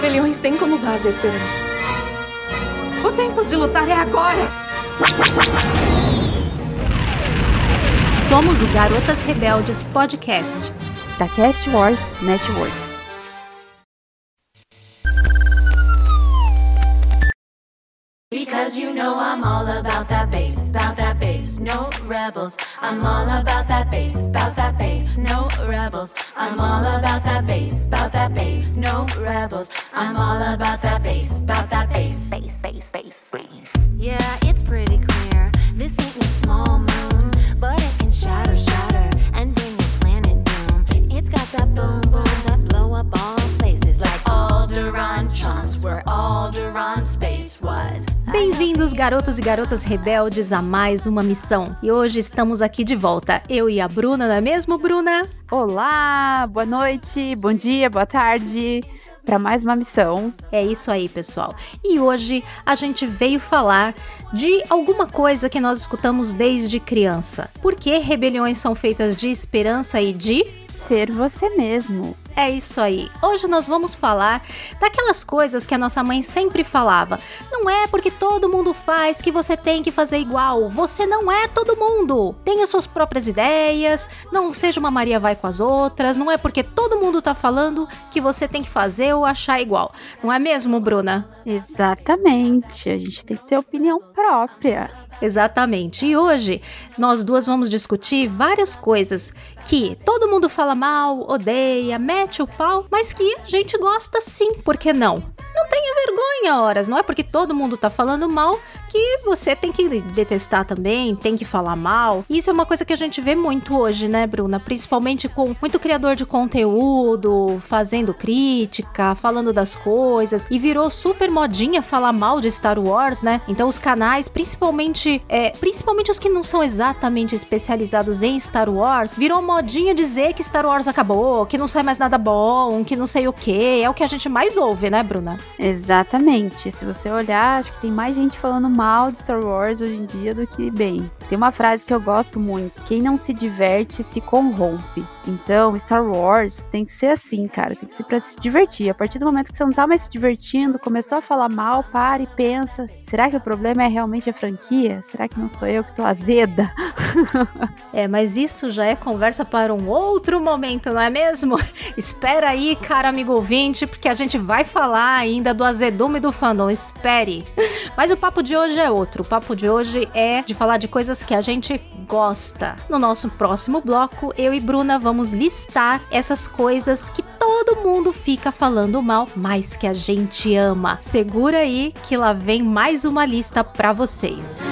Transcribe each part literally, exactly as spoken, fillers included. rebeliões têm como base a esperança. O tempo de lutar é agora! Somos o Garotas Rebeldes Podcast, da CastWars Network. Because you know I'm all about that bass, about that bass, no rebels. I'm all about that bass, about that bass, no rebels. I'm all about that bass, about that bass, no rebels. I'm all about that bass, about that bass, bass, bass, bass, bass. Yeah, it's pretty clear, this ain't a small moon, but it can shatter, shatter, and bring your planet doom. It's got that boom, boom, that blow up all places like Alderaan chunks, where Alderaan space was. Bem-vindos, garotos e garotas rebeldes, a mais uma missão. E hoje estamos aqui de volta, eu e a Bruna, não é mesmo, Bruna? Olá, boa noite, bom dia, boa tarde, para mais uma missão. É isso aí, pessoal. E hoje a gente veio falar de alguma coisa que nós escutamos desde criança. Por que rebeliões são feitas de esperança e de... ser você mesmo. É isso aí. Hoje nós vamos falar daquelas coisas que a nossa mãe sempre falava. Não é porque todo mundo faz que você tem que fazer igual. Você não é todo mundo. Tenha suas próprias ideias. Não seja uma Maria vai com as outras. Não é porque todo mundo tá falando que você tem que fazer ou achar igual. Não é mesmo, Bruna? Exatamente. A gente tem que ter opinião própria. Exatamente. E hoje nós duas vamos discutir várias coisas que todo mundo fala mal, odeia, mete o pau, mas que a gente gosta sim, por que não? Não tenha vergonha, horas, não é porque todo mundo tá falando mal que você tem que detestar também, tem que falar mal. Isso é uma coisa que a gente vê muito hoje, né, Bruna? Principalmente com muito criador de conteúdo, fazendo crítica, falando das coisas, e virou super modinha falar mal de Star Wars, né? Então os canais, principalmente, é, principalmente os que não são exatamente especializados em Star Wars, virou modinha dizer que Star Wars acabou, que não sai mais nada Nada bom, que não sei o que, é o que a gente mais ouve, né, Bruna? Exatamente, se você olhar, acho que tem mais gente falando mal de Star Wars hoje em dia do que bem. Tem uma frase que eu gosto muito: quem não se diverte, se corrompe. Então, Star Wars tem que ser assim, cara, tem que ser pra se divertir. A partir do momento que você não tá mais se divertindo, começou a falar mal, para e pensa, será que o problema é realmente a franquia? Será que não sou eu que tô azeda? É, mas isso já é conversa para um outro momento, não é mesmo? Espera aí, cara amigo ouvinte, porque a gente vai falar ainda do azedume do fandom, espere. Mas o papo de hoje é outro, o papo de hoje é de falar de coisas que a gente gosta. No nosso próximo bloco, eu e Bruna vamos listar essas coisas que todo mundo fica falando mal, mas que a gente ama. Segura aí que lá vem mais uma lista pra vocês.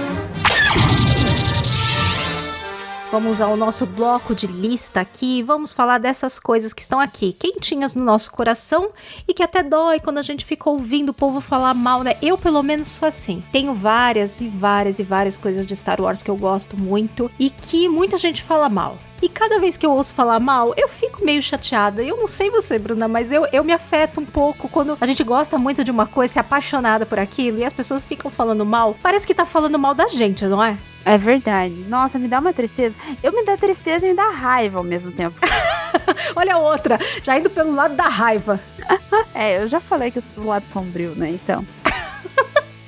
Vamos ao nosso bloco de lista aqui, vamos falar dessas coisas que estão aqui, quentinhas no nosso coração e que até dói quando a gente fica ouvindo o povo falar mal, né? Eu, pelo menos, sou assim. Tenho várias e várias e várias coisas de Star Wars que eu gosto muito e que muita gente fala mal. E cada vez que eu ouço falar mal, eu fico meio chateada. Eu não sei você, Bruna, mas eu, eu me afeto um pouco quando a gente gosta muito de uma coisa, se apaixonada por aquilo, e as pessoas ficam falando mal. Parece que tá falando mal da gente, não é? É verdade. Nossa, me dá uma tristeza. Eu me dá tristeza e me dá raiva ao mesmo tempo. Olha a outra, já indo pelo lado da raiva. É, eu já falei que eu sou do lado sombrio, né, então...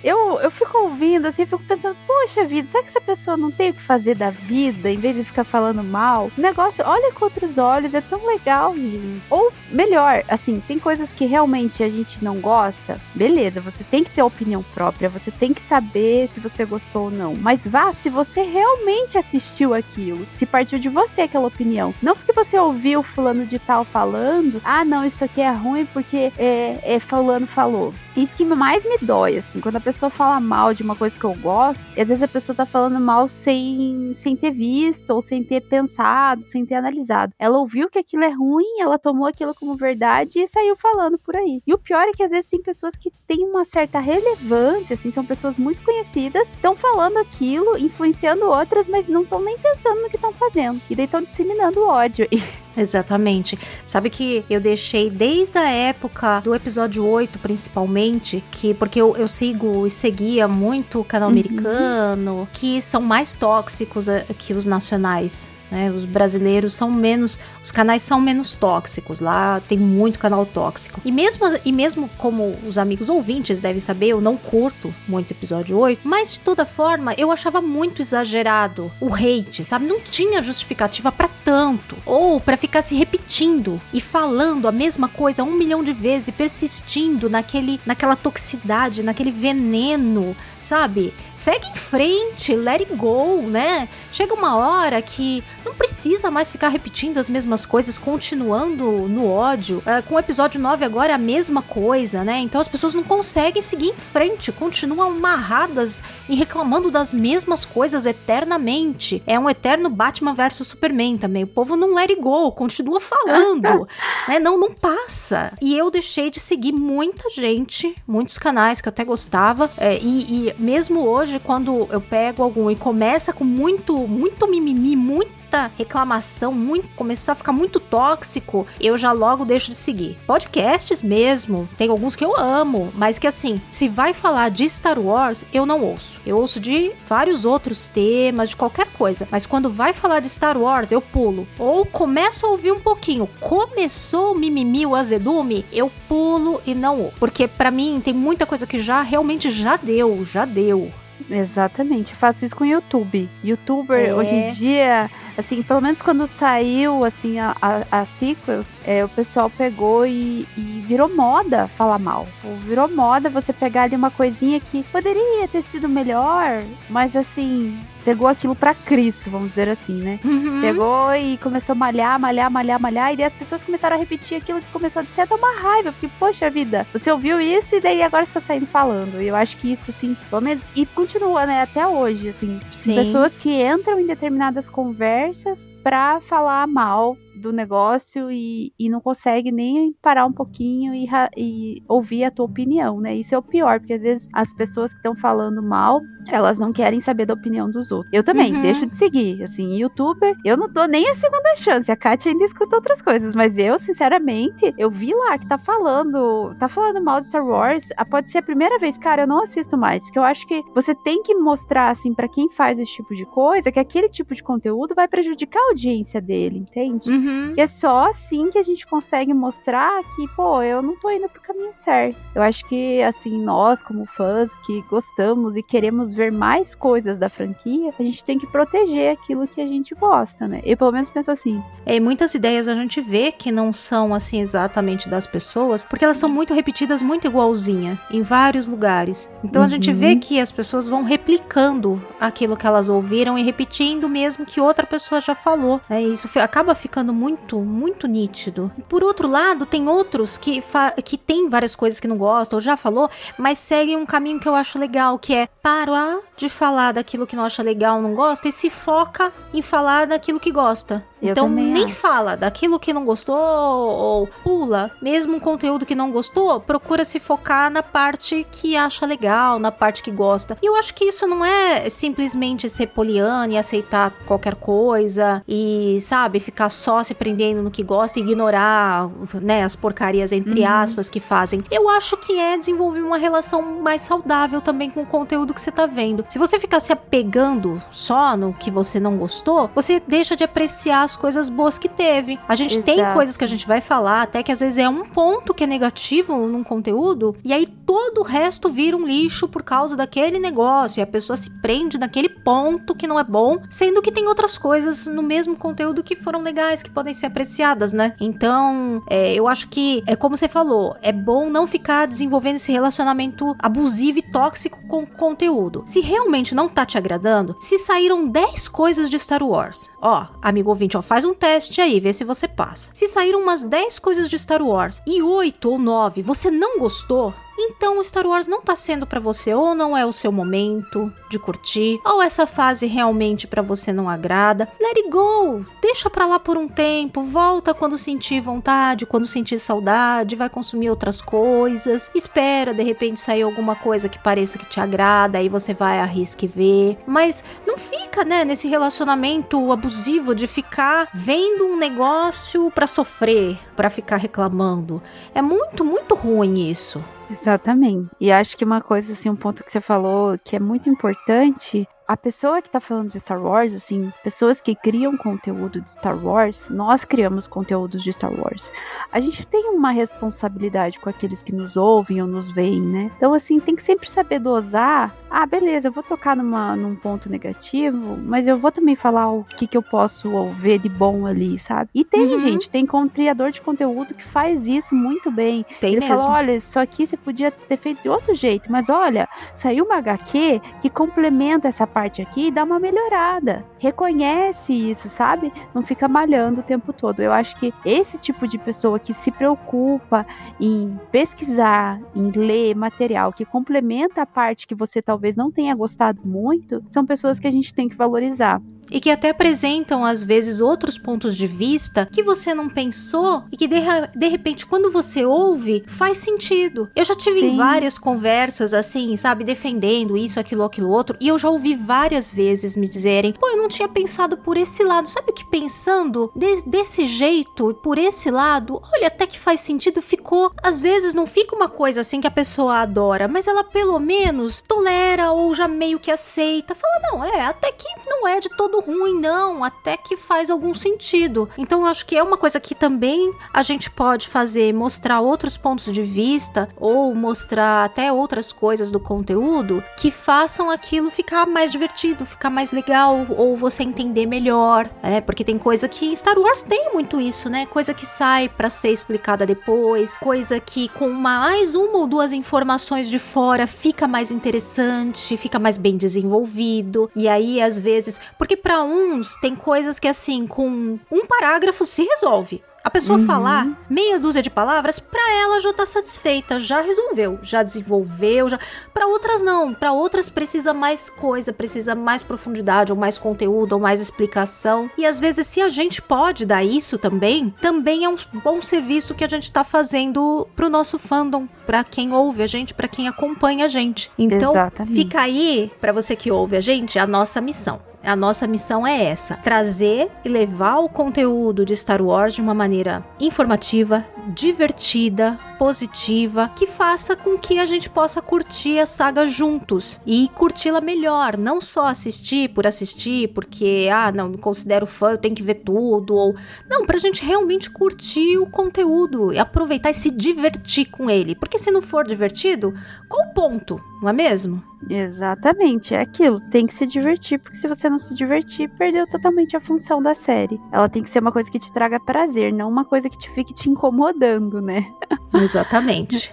Eu, eu fico ouvindo, assim, eu fico pensando, poxa vida, será que essa pessoa não tem o que fazer da vida, em vez de ficar falando mal? O negócio, olha com outros olhos, é tão legal, gente. Ou, melhor, assim, tem coisas que realmente a gente não gosta, beleza, você tem que ter opinião própria, você tem que saber se você gostou ou não, mas vá se você realmente assistiu aquilo, se partiu de você aquela opinião, não porque você ouviu fulano de tal falando, ah, não, isso aqui é ruim porque é, é fulano falou. Isso que mais me dói, assim, quando a pessoa fala mal de uma coisa que eu gosto, e às vezes a pessoa tá falando mal sem, sem ter visto, ou sem ter pensado, sem ter analisado. Ela ouviu que aquilo é ruim, ela tomou aquilo como verdade e saiu falando por aí. E o pior é que às vezes tem pessoas que têm uma certa relevância, assim, são pessoas muito conhecidas, estão falando aquilo, influenciando outras, mas não estão nem pensando no que estão fazendo. E daí estão disseminando ódio. Exatamente. Sabe que eu deixei desde a época do episódio oito, principalmente, que porque eu, eu sigo e seguia muito o canal americano, uhum. que são mais tóxicos que os nacionais. né? Os brasileiros são menos, os canais são menos tóxicos, lá tem muito canal tóxico. E mesmo, e mesmo como os amigos ouvintes devem saber, eu não curto muito episódio oito, mas de toda forma eu achava muito exagerado o hate, sabe? Não tinha justificativa pra tanto, ou pra ficar se repetindo e falando a mesma coisa um milhão de vezes, persistindo naquele, naquela toxicidade, naquele veneno, sabe? Segue em frente, let it go, né? Chega uma hora que não precisa mais ficar repetindo as mesmas coisas, continuando no ódio. É, com o episódio nove agora é a mesma coisa, né? Então as pessoas não conseguem seguir em frente, continuam amarradas e reclamando das mesmas coisas eternamente. É um eterno Batman versus Superman também. O povo não let it go, continua falando, né? Não, não passa. E eu deixei de seguir muita gente, muitos canais que eu até gostava, é, e, e mesmo hoje, quando eu pego algum e começa com muito, muito mimimi, muito muita reclamação, muito, começar a ficar muito tóxico, eu já logo deixo de seguir. Podcasts mesmo, tem alguns que eu amo, mas que assim, se vai falar de Star Wars, eu não ouço. Eu ouço de vários outros temas, de qualquer coisa, mas quando vai falar de Star Wars, eu pulo. Ou começo a ouvir um pouquinho, começou o mimimi, o azedume, eu pulo e não ouço. Porque pra mim tem muita coisa que já, realmente já deu, já deu. Exatamente, faço isso com o YouTube. Youtuber, é. Hoje em dia, assim, pelo menos quando saiu, assim, a, a, a sequels, é, o pessoal pegou e, e virou moda falar mal. Ou virou moda você pegar ali uma coisinha que poderia ter sido melhor, mas assim... pegou aquilo pra Cristo, vamos dizer assim, né? Uhum. Pegou e começou a malhar, malhar, malhar, malhar. E daí as pessoas começaram a repetir aquilo que começou até a dar uma raiva. Porque, poxa vida, você ouviu isso e daí agora você tá saindo falando. E eu acho que isso, assim, pelo menos... E continua, né? Até hoje, assim. Sim. Pessoas que entram em determinadas conversas pra falar mal do negócio e, e não consegue nem parar um pouquinho e, e ouvir a tua opinião, né? Isso é o pior, porque às vezes as pessoas que estão falando mal, elas não querem saber da opinião dos outros. Eu também, uhum. Deixo de seguir, assim, youtuber, eu não dou nem a segunda chance, a Kátia ainda escuta outras coisas, mas eu, sinceramente, eu vi lá que tá falando, tá falando mal de Star Wars, pode ser a primeira vez, cara, eu não assisto mais, porque eu acho que você tem que mostrar, assim, pra quem faz esse tipo de coisa, que aquele tipo de conteúdo vai prejudicar a audiência dele, entende? Uhum. Que é só assim que a gente consegue mostrar que, pô, eu não tô indo pro caminho certo. Eu acho que, assim, nós como fãs que gostamos e queremos ver mais coisas da franquia, a gente tem que proteger aquilo que a gente gosta, né? Eu pelo menos penso assim. É, muitas ideias a gente vê que não são, assim, exatamente das pessoas, porque elas são muito repetidas, muito igualzinha, em vários lugares. Então, uhum. A gente vê que as pessoas vão replicando aquilo que elas ouviram e repetindo mesmo que outra pessoa já falou, né? E isso acaba ficando muito, muito nítido. Por outro lado, tem outros que, fa- que tem várias coisas que não gostam, ou já falou, mas seguem um caminho que eu acho legal, que é parar de falar daquilo que não acha legal, não gosta, e se foca em falar daquilo que gosta. Eu então, nem acho. Fala daquilo que não gostou, ou pula. Mesmo um conteúdo que não gostou, procura se focar na parte que acha legal, na parte que gosta. E eu acho que isso não é simplesmente ser poliana e aceitar qualquer coisa, e, sabe, ficar só se prendendo no que gosta e ignorar, né, as porcarias, entre uhum. aspas, que fazem. Eu acho que é desenvolver uma relação mais saudável também com o conteúdo que você tá vendo. Se você ficar se apegando só no que você não gostou, você deixa de apreciar as coisas boas que teve. A gente Exato. Tem coisas que a gente vai falar, até que às vezes é um ponto que é negativo num conteúdo, e aí todo o resto vira um lixo por causa daquele negócio, e a pessoa se prende naquele ponto que não é bom, sendo que tem outras coisas no mesmo conteúdo que foram legais, que podem ser apreciadas, né? Então, é, eu acho que, é como você falou, é bom não ficar desenvolvendo esse relacionamento abusivo e tóxico com o conteúdo. Se realmente não tá te agradando, se saíram dez coisas de Star Wars, ó, amigo ouvinte, ó, faz um teste aí, vê se você passa. Se saíram umas dez coisas de Star Wars e oito ou nove você não gostou, então o Star Wars não tá sendo pra você, ou não é o seu momento de curtir, ou essa fase realmente pra você não agrada. Let it go, deixa pra lá por um tempo, volta quando sentir vontade, quando sentir saudade, vai consumir outras coisas, espera de repente sair alguma coisa que pareça que te agrada, aí você vai arrisca e vê. Mas não fica, né, nesse relacionamento abusivo de ficar vendo um negócio pra sofrer, pra ficar reclamando. É muito, muito ruim isso. Exatamente. E acho que uma coisa, assim, um ponto que você falou que é muito importante a pessoa que tá falando de Star Wars, assim, pessoas que criam conteúdo de Star Wars, nós criamos conteúdos de Star Wars. A gente tem uma responsabilidade com aqueles que nos ouvem ou nos veem, né? Então, assim, tem que sempre saber dosar. Ah, beleza, eu vou tocar numa, num ponto negativo, mas eu vou também falar o que, que eu posso ver de bom ali, sabe? E tem, uhum. gente, tem criador de conteúdo que faz isso muito bem. Tem Ele mesmo. Fala, olha, isso aqui você podia ter feito de outro jeito, mas olha, saiu uma agá quê que complementa essa parte aqui e dá uma melhorada. Reconhece isso, sabe? Não fica malhando o tempo todo. Eu acho que esse tipo de pessoa que se preocupa em pesquisar, em ler material que complementa a parte que você talvez não tenha gostado muito, são pessoas que a gente tem que valorizar. E que até apresentam, às vezes, outros pontos de vista que você não pensou e que, de, de repente, quando você ouve, faz sentido. Eu já tive Sim. várias conversas, assim, sabe, defendendo isso, aquilo, aquilo, outro, e eu já ouvi várias vezes me dizerem, pô, eu não tinha pensado por esse lado, sabe, que pensando de, desse jeito, por esse lado, olha, até que faz sentido, ficou, às vezes não fica uma coisa assim que a pessoa adora, mas ela, pelo menos, tolera ou já meio que aceita, fala, não, é, até que não é de todo ruim, não, até que faz algum sentido. Então eu acho que é uma coisa que também a gente pode fazer, mostrar outros pontos de vista ou mostrar até outras coisas do conteúdo que façam aquilo ficar mais divertido, ficar mais legal, ou você entender melhor, né? Porque tem coisa que Star Wars tem muito isso, né? Coisa que sai pra ser explicada depois, coisa que com mais uma ou duas informações de fora fica mais interessante, fica mais bem desenvolvido, e aí às vezes, porque pra uns, tem coisas que, assim, com um parágrafo se resolve. A pessoa uhum. falar meia dúzia de palavras, pra ela já tá satisfeita, já resolveu, já desenvolveu, já... Pra outras não, pra outras precisa mais coisa, precisa mais profundidade, ou mais conteúdo, ou mais explicação. E às vezes, se a gente pode dar isso também, também é um bom serviço que a gente tá fazendo pro nosso fandom, pra quem ouve a gente, pra quem acompanha a gente. Então, Exatamente. Fica aí, pra você que ouve a gente, a nossa missão. A nossa missão é essa, trazer e levar o conteúdo de Star Wars de uma maneira informativa, divertida, positiva, que faça com que a gente possa curtir a saga juntos e curti-la melhor, não só assistir por assistir, porque, ah, não, me considero fã, eu tenho que ver tudo, ou... Não, pra gente realmente curtir o conteúdo e aproveitar e se divertir com ele, porque se não for divertido, qual o ponto, não é mesmo? Exatamente, é aquilo, tem que se divertir, porque se você não se divertir, perdeu totalmente a função da série. Ela tem que ser uma coisa que te traga prazer, não uma coisa que te fique te incomodando, né? Exatamente.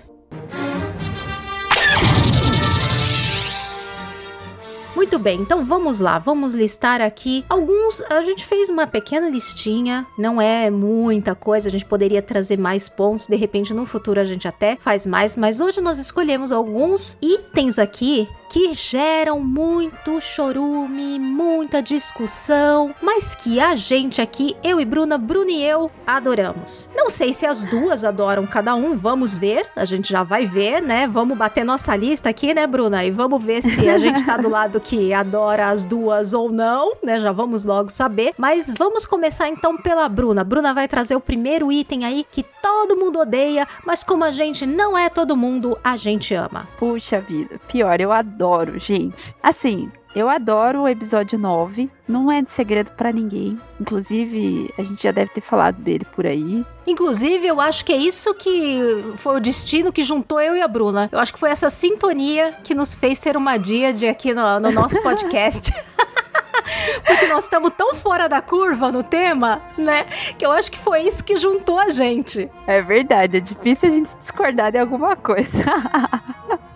Muito bem, então vamos lá, vamos listar aqui alguns, a gente fez uma pequena listinha, não é muita coisa, a gente poderia trazer mais pontos, de repente no futuro a gente até faz mais, mas hoje nós escolhemos alguns itens aqui que geram muito chorume, muita discussão, mas que a gente aqui, eu e Bruna, Bruna e eu, adoramos. Não sei se as duas adoram cada um, vamos ver, a gente já vai ver, né, vamos bater nossa lista aqui, né, Bruna, e vamos ver se a gente tá do lado que adora as duas ou não, né? Já vamos logo saber. Mas vamos começar então pela Bruna. Bruna vai trazer o primeiro item aí que todo mundo odeia, mas como a gente não é todo mundo, a gente ama. Puxa vida, pior, eu adoro, gente. Assim, eu adoro o episódio nove, não é de segredo pra ninguém. Inclusive, a gente já deve ter falado dele por aí. Inclusive, eu acho que é isso que foi o destino que juntou eu e a Bruna. Eu acho que foi essa sintonia que nos fez ser uma díade aqui no, no nosso podcast. Porque nós estamos tão fora da curva no tema, né? Que eu acho que foi isso que juntou a gente. É verdade, é difícil a gente discordar de alguma coisa.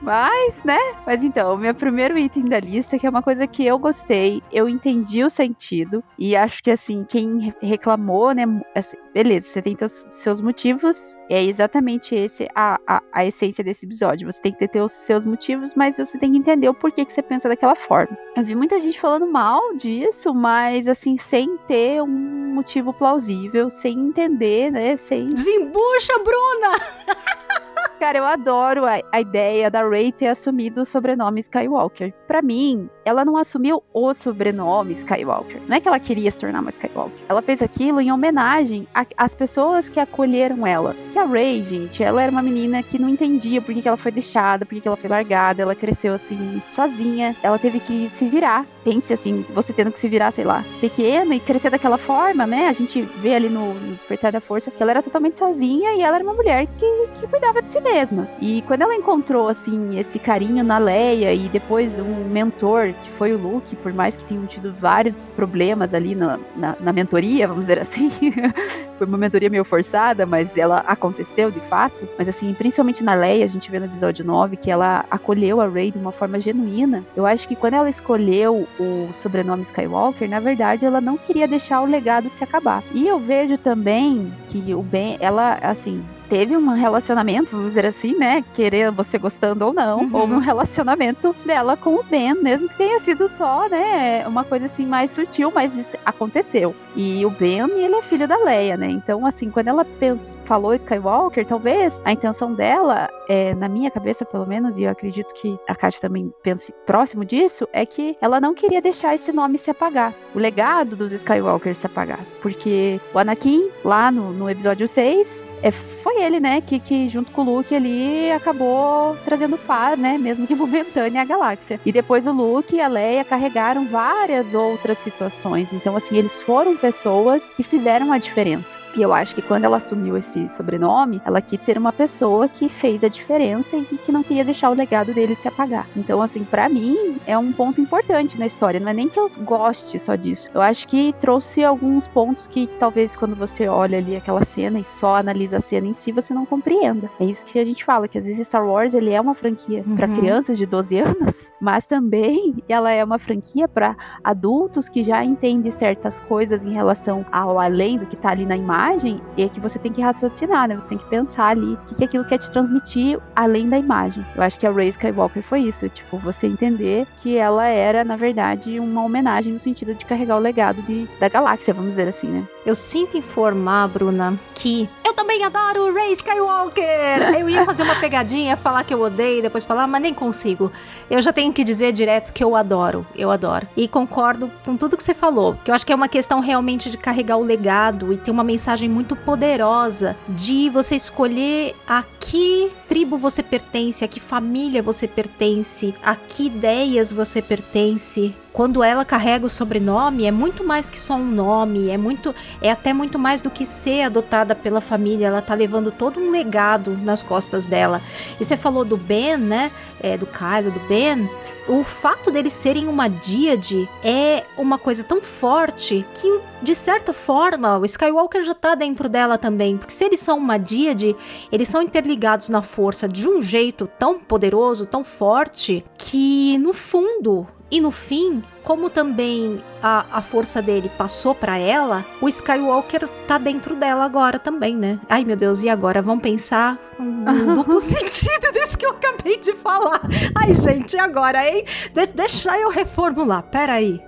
Mas, né? Mas então, o meu primeiro item da lista, que é uma coisa que eu gostei, eu entendi o sentido, e acho que, assim, quem reclamou, né, assim, beleza, você tem teus, seus motivos, é exatamente esse a, a, a essência desse episódio, você tem que ter os seus motivos, mas você tem que entender o porquê que você pensa daquela forma. Eu vi muita gente falando mal disso, mas, assim, sem ter um motivo plausível, sem entender, né, sem... Desembucha, Bruna! Cara, eu adoro a, a ideia da Rey ter assumido o sobrenome Skywalker. Pra mim, ela não assumiu o sobrenome Skywalker. Não é que ela queria se tornar uma Skywalker. Ela fez aquilo em homenagem às pessoas que acolheram ela. Que a Rey, gente, ela era uma menina que não entendia por que ela foi deixada, por que ela foi largada. Ela cresceu assim, sozinha. Ela teve que se virar. Pense assim, você tendo que se virar, sei lá, pequena e crescer daquela forma, né? A gente vê ali no, no Despertar da Força que ela era totalmente sozinha e ela era uma mulher que, que cuidava de si mesma. E quando ela encontrou, assim, esse carinho na Leia e depois um mentor, que foi o Luke, por mais que tenham tido vários problemas ali na, na, na mentoria, vamos dizer assim, foi uma mentoria meio forçada, mas ela aconteceu de fato. Mas assim, principalmente na Leia, a gente vê no episódio nove que ela acolheu a Rey de uma forma genuína. Eu acho que quando ela escolheu o sobrenome Skywalker, na verdade ela não queria deixar o legado se acabar. E eu vejo também que o Ben, ela assim, teve um relacionamento, vamos dizer assim, né, querer você gostando ou não, uhum. Houve um relacionamento dela com o Ben, mesmo que tenha sido só, né, uma coisa assim mais sutil, mas isso aconteceu. E o Ben, ele é filho da Leia, né, então assim, quando ela pensou, falou Skywalker, talvez a intenção dela, é, na minha cabeça pelo menos, e eu acredito que a Kátia também pense próximo disso, é que ela não queria deixar esse nome se apagar, o legado dos Skywalkers se apagar, porque o Anakin, lá no, no episódio seis, É, foi ele, né, que, que junto com o Luke ali acabou trazendo paz, né, mesmo que momentânea, à galáxia. E depois o Luke e a Leia carregaram várias outras situações. Então, assim, eles foram pessoas que fizeram a diferença. E eu acho que quando ela assumiu esse sobrenome, ela quis ser uma pessoa que fez a diferença e que não queria deixar o legado dele se apagar. Então, assim, pra mim, é um ponto importante na história. Não é nem que eu goste só disso. Eu acho que trouxe alguns pontos que talvez quando você olha ali aquela cena e só analisa a cena em si, você não compreenda. É isso que a gente fala, que às vezes Star Wars, ele é uma franquia uhum. pra crianças de doze anos, mas também ela é uma franquia pra adultos que já entendem certas coisas em relação ao além do que tá ali na imagem. É que você tem que raciocinar, né? Você tem que pensar ali o que, que aquilo quer te transmitir além da imagem. Eu acho que a Rey Skywalker foi isso, tipo, você entender que ela era, na verdade, uma homenagem no sentido de carregar o legado de, da galáxia, vamos dizer assim, né? Eu sinto informar, Bruna, que eu também adoro Rey Skywalker! Eu ia fazer uma pegadinha, falar que eu odeio, depois falar, mas nem consigo. Eu já tenho que dizer direto que eu adoro, eu adoro. E concordo com tudo que você falou, que eu acho que é uma questão realmente de carregar o legado e ter uma mensagem muito poderosa de você escolher a que tribo você pertence, a que família você pertence, a que ideias você pertence. Quando ela carrega o sobrenome, é muito mais que só um nome, é muito, é até muito mais do que ser adotada pela família. Ela tá levando todo um legado nas costas dela. E você falou do Ben, né? É, do Kylo, do Ben. O fato deles serem uma díade é uma coisa tão forte que, de certa forma, o Skywalker já tá dentro dela também. Porque se eles são uma díade, eles são interligados na força de um jeito tão poderoso, tão forte, que no fundo... E no fim, como também a, a força dele passou pra ela, o Skywalker tá dentro dela agora também, né? Ai, meu Deus, e agora? Vamos pensar no duplo sentido desse que eu acabei de falar. Ai, gente, e agora, hein? De- deixa eu reformular, peraí.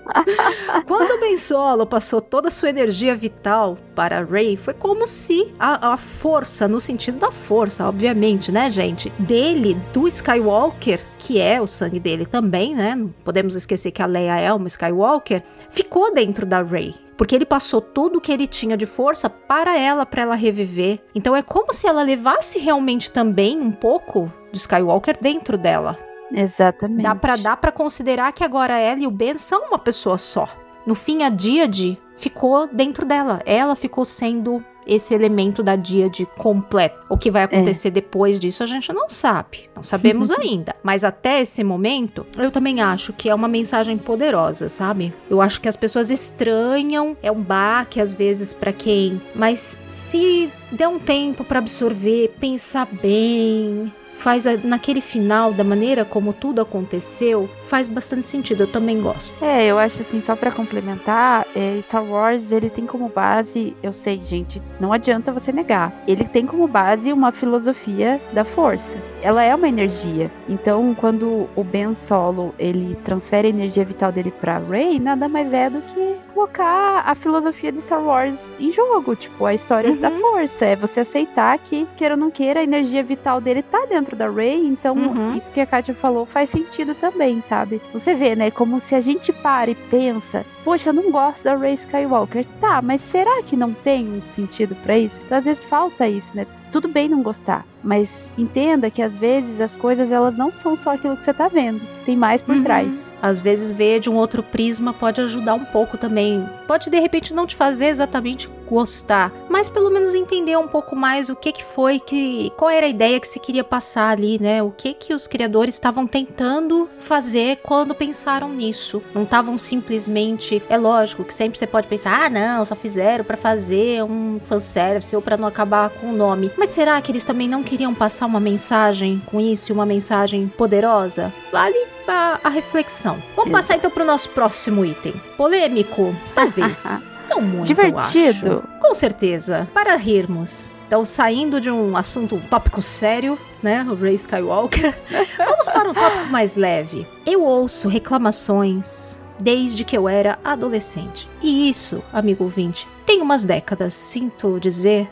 Quando o Ben Solo passou toda a sua energia vital para a Rey, foi como se a, a força, no sentido da força, obviamente, né, gente? Dele, do Skywalker, que é o sangue dele também, né? Não podemos esquecer que a Leia é uma Skywalker, ficou dentro da Rey, porque ele passou tudo o que ele tinha de força para ela, para ela reviver. Então é como se ela levasse realmente também um pouco do Skywalker dentro dela. Exatamente. Dá para dá para considerar que agora ela e o Ben são uma pessoa só. No fim, a díade ficou dentro dela. Ela ficou sendo esse elemento da díade completo. O que vai acontecer é. depois disso a gente não sabe. Não sabemos ainda. Mas até esse momento, eu também acho que é uma mensagem poderosa, sabe? Eu acho que as pessoas estranham. É um baque, às vezes, pra quem... Mas se der um tempo pra absorver, pensar bem... Faz a, naquele final, da maneira como tudo aconteceu, faz bastante sentido. Eu também gosto. É, eu acho assim, só pra complementar, é, Star Wars, ele tem como base, eu sei, gente, não adianta você negar, ele tem como base uma filosofia da força. Ela é uma energia. Então, quando o Ben Solo, ele transfere a energia vital dele pra Rey, nada mais é do que colocar a filosofia de Star Wars em jogo, tipo, a história uhum. da força. É você aceitar que, queira ou não queira, a energia vital dele tá dentro dentro da Rey, então uhum. isso que a Kátia falou faz sentido também, sabe? Você vê, né, como se a gente para e pensa, poxa, eu não gosto da Rey Skywalker, tá, mas será que não tem um sentido pra isso? Então às vezes falta isso, né? Tudo bem não gostar, mas entenda que às vezes as coisas, elas não são só aquilo que você tá vendo, tem mais por uhum. trás. Às vezes ver de um outro prisma pode ajudar um pouco também, pode de repente não te fazer exatamente gostar, mas pelo menos entender um pouco mais o que que foi, que, qual era a ideia que se queria passar ali, né, o que que os criadores estavam tentando fazer quando pensaram nisso, não estavam simplesmente, é lógico que sempre você pode pensar, ah não, só fizeram pra fazer um fanservice ou pra não acabar com o nome. Mas será que eles também não queriam passar uma mensagem com isso? Uma mensagem poderosa? Vale a, a reflexão. Vamos Exato. Passar então pro nosso próximo item. Polêmico? Talvez. Não muito, divertido. Eu acho. Com certeza. Para rirmos. Então, saindo de um assunto, um tópico sério, né? O Rey Skywalker. Vamos para um tópico mais leve. Eu ouço reclamações desde que eu era adolescente. E isso, amigo ouvinte, tem umas décadas, sinto dizer...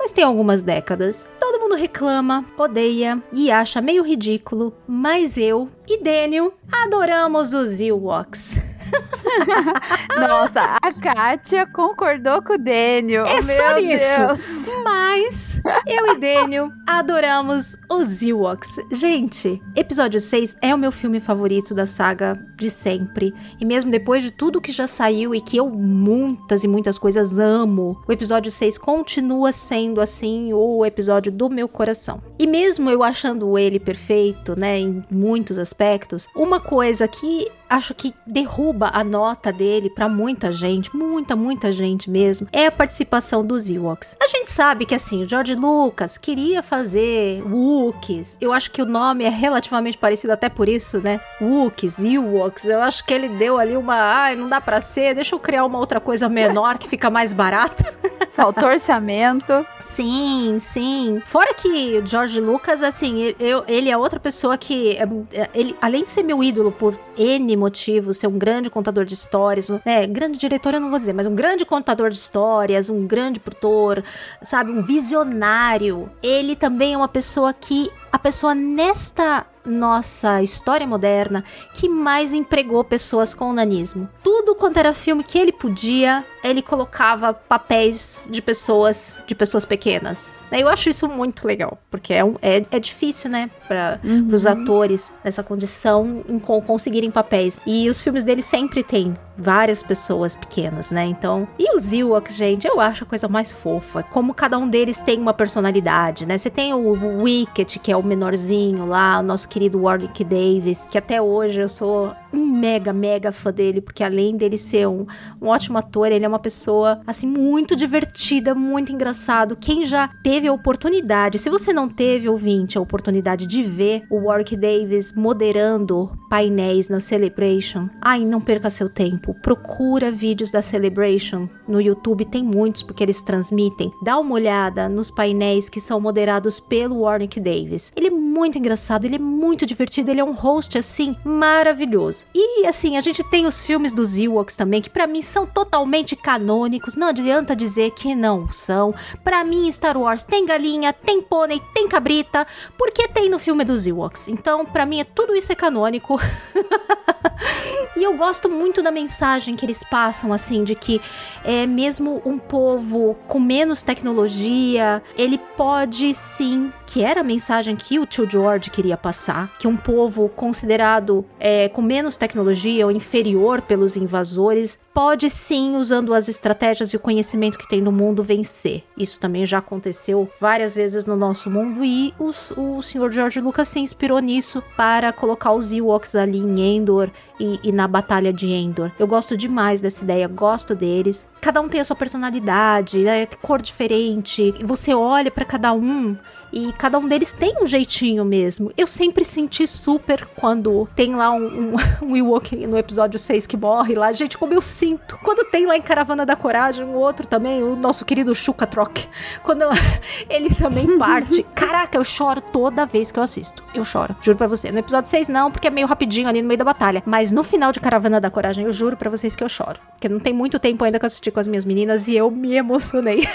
Mas tem algumas décadas. Todo mundo reclama, odeia e acha meio ridículo, mas eu e Daniel adoramos os Ewoks. Nossa, a Kátia concordou com o Daniel. É Meu só Deus. Isso. Mas eu e Daniel adoramos os Ewoks. Gente, episódio seis é o meu filme favorito da saga de sempre. E mesmo depois de tudo que já saiu e que eu muitas e muitas coisas amo, o episódio seis continua sendo assim o episódio do meu coração. E mesmo eu achando ele perfeito, né, em muitos aspectos, uma coisa que acho que derruba a nota dele pra muita gente, muita, muita gente mesmo, é a participação dos Ewoks. A gente sabe que, assim, o George Lucas queria fazer Wookiees, eu acho que o nome é relativamente parecido até por isso, né? Wookiees, Ewoks, eu acho que ele deu ali uma, ai, não dá pra ser, deixa eu criar uma outra coisa menor que fica mais barata. Faltou orçamento. Sim, sim. Fora que o George Lucas, assim, eu, ele é outra pessoa que, ele, além de ser meu ídolo por N motivos, ser um grande contador de histórias, né, grande diretor eu não vou dizer, mas um grande contador de histórias, um grande produtor, sabe, um visionário, ele também é uma pessoa que, a pessoa nesta nossa história moderna que mais empregou pessoas com nanismo. Tudo quanto era filme que ele podia, ele colocava papéis de pessoas, de pessoas pequenas. Eu acho isso muito legal, porque é, é, é difícil, né, para uhum. os atores nessa condição em, conseguirem papéis. E os filmes dele sempre tem várias pessoas pequenas, né? Então, e os Ewoks, gente, eu acho a coisa mais fofa. Como cada um deles tem uma personalidade, né? Você tem o Wicket, que é o menorzinho lá, o nosso querido Warwick Davis, que até hoje eu sou um mega, mega fã dele, porque além dele ser um, um ótimo ator, ele é uma pessoa, assim, muito divertida, muito engraçado. Quem já teve a oportunidade, se você não teve, ouvinte, a oportunidade de ver o Warwick Davis moderando painéis na Celebration, ai, não perca seu tempo. Procura vídeos da Celebration no YouTube, tem muitos porque eles transmitem. Dá uma olhada nos painéis que são moderados pelo Warwick Davis. Ele é muito engraçado, ele é muito divertido, ele é um host assim maravilhoso. E assim, a gente tem os filmes dos Ewoks também, que pra mim são totalmente canônicos, não adianta dizer que não são. Pra mim, Star Wars tem galinha, tem pônei, tem cabrita, porque tem no filme dos Ewoks. Então, pra mim, tudo isso é canônico. E eu gosto muito da mensagem mensagem que eles passam, assim, de que é, mesmo um povo com menos tecnologia, ele pode sim, que era a mensagem que o tio George queria passar, que um povo considerado é, com menos tecnologia ou inferior pelos invasores, pode sim, usando as estratégias e o conhecimento que tem no mundo, vencer. Isso também já aconteceu várias vezes no nosso mundo e o, o senhor George Lucas se inspirou nisso para colocar os Ewoks ali em Endor e, e na Batalha de Endor. Eu gosto demais dessa ideia, gosto deles. Cada um tem a sua personalidade, né? Tem cor diferente. Você olha pra cada um e cada um deles tem um jeitinho mesmo. Eu sempre senti super quando tem lá um, um, um Ewok no episódio seis que morre lá. Gente, como eu sinto. Quando tem lá em Caravana da Coragem, o outro também, o nosso querido Chuca Troc. Quando eu, ele também parte. Caraca, eu choro toda vez que eu assisto. Eu choro, juro pra você. No episódio seis não, porque é meio rapidinho ali no meio da batalha. Mas no final de Caravana da Coragem, eu juro pra vocês que eu choro. Porque não tem muito tempo ainda que eu assisti com as minhas meninas e eu me emocionei.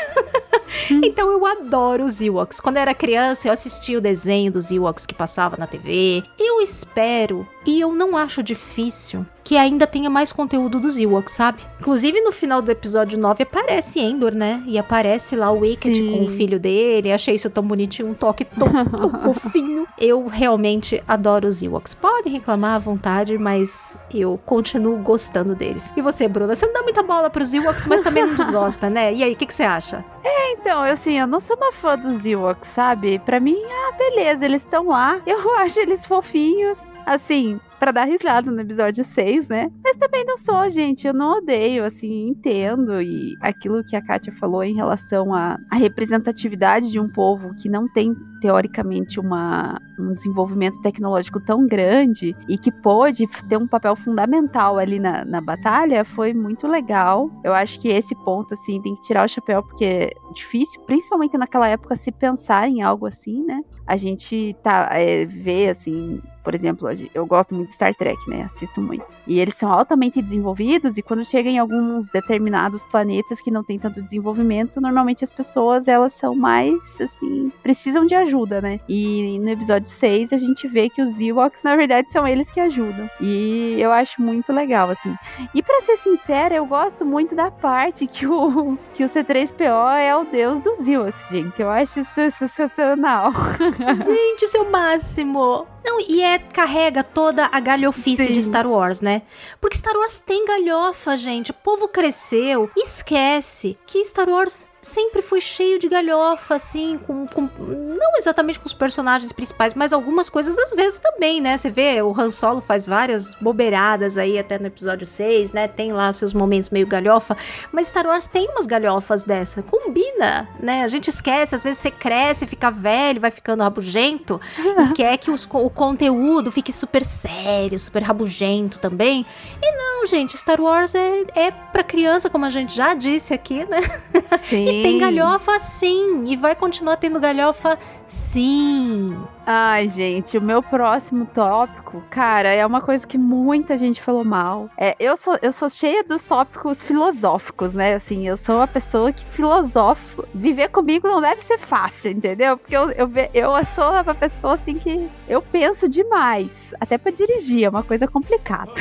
Hum. Então eu adoro os Ewoks. Quando eu era criança, eu assistia o desenho dos Ewoks que passava na T V. Eu espero, e eu não acho difícil, que ainda tenha mais conteúdo dos Ewoks, sabe? Inclusive, no final do episódio nove, aparece Andor, né? E aparece lá o Wicket com o filho dele. Achei isso tão bonitinho, um toque tão, tão fofinho. Eu realmente adoro os Ewoks. Podem reclamar à vontade, mas eu continuo gostando deles. E você, Bruna? Você não dá muita bola pros Ewoks, mas também não desgosta, né? E aí, o que, que você acha? É, então, assim, eu não sou uma fã dos Ewoks, sabe? Pra mim, ah, beleza, eles estão lá. Eu acho eles fofinhos, assim... pra dar risada no episódio seis, né? Mas também não sou, gente, eu não odeio, assim, entendo, e aquilo que a Kátia falou em relação à representatividade de um povo que não tem, teoricamente, uma, um desenvolvimento tecnológico tão grande e que pôde ter um papel fundamental ali na, na batalha, foi muito legal. Eu acho que esse ponto, assim, tem que tirar o chapéu, porque é difícil, principalmente naquela época, se pensar em algo assim, né? A gente tá, é, vê, assim... Por exemplo, eu gosto muito de Star Trek, né? Assisto muito. E eles são altamente desenvolvidos, e quando chegam em alguns determinados planetas que não tem tanto desenvolvimento, normalmente as pessoas, elas são mais, assim, precisam de ajuda, né? E no episódio seis, a gente vê que os Ewoks, na verdade, são eles que ajudam. E eu acho muito legal, assim. E pra ser sincera, eu gosto muito da parte que o, que o C três P O é o deus dos Ewoks, gente. Eu acho isso sensacional. Gente, isso é o máximo! Não, e é, carrega toda a galhofice Sim. de Star Wars, né? Porque Star Wars tem galhofa, gente. O povo cresceu. Esquece que Star Wars... sempre foi cheio de galhofa, assim, com, com, não exatamente com os personagens principais, mas algumas coisas às vezes também, né? Você vê, o Han Solo faz várias bobeiradas aí até no episódio seis, né? Tem lá seus momentos meio galhofa, mas Star Wars tem umas galhofas dessa, combina, né? A gente esquece, às vezes você cresce, fica velho, vai ficando rabugento e quer que os, o conteúdo fique super sério, super rabugento também. E não, gente, Star Wars é, é pra criança, como a gente já disse aqui, né? Sim. E tem galhofa sim, e vai continuar tendo galhofa sim. Ai, gente, o meu próximo tópico, cara, é uma coisa que muita gente falou mal. É, eu sou, eu sou cheia dos tópicos filosóficos, né? Assim, eu sou uma pessoa que filosofo. Viver comigo não deve ser fácil, entendeu? Porque eu, eu, eu sou uma pessoa, assim, que eu penso demais. Até pra dirigir, é uma coisa complicada.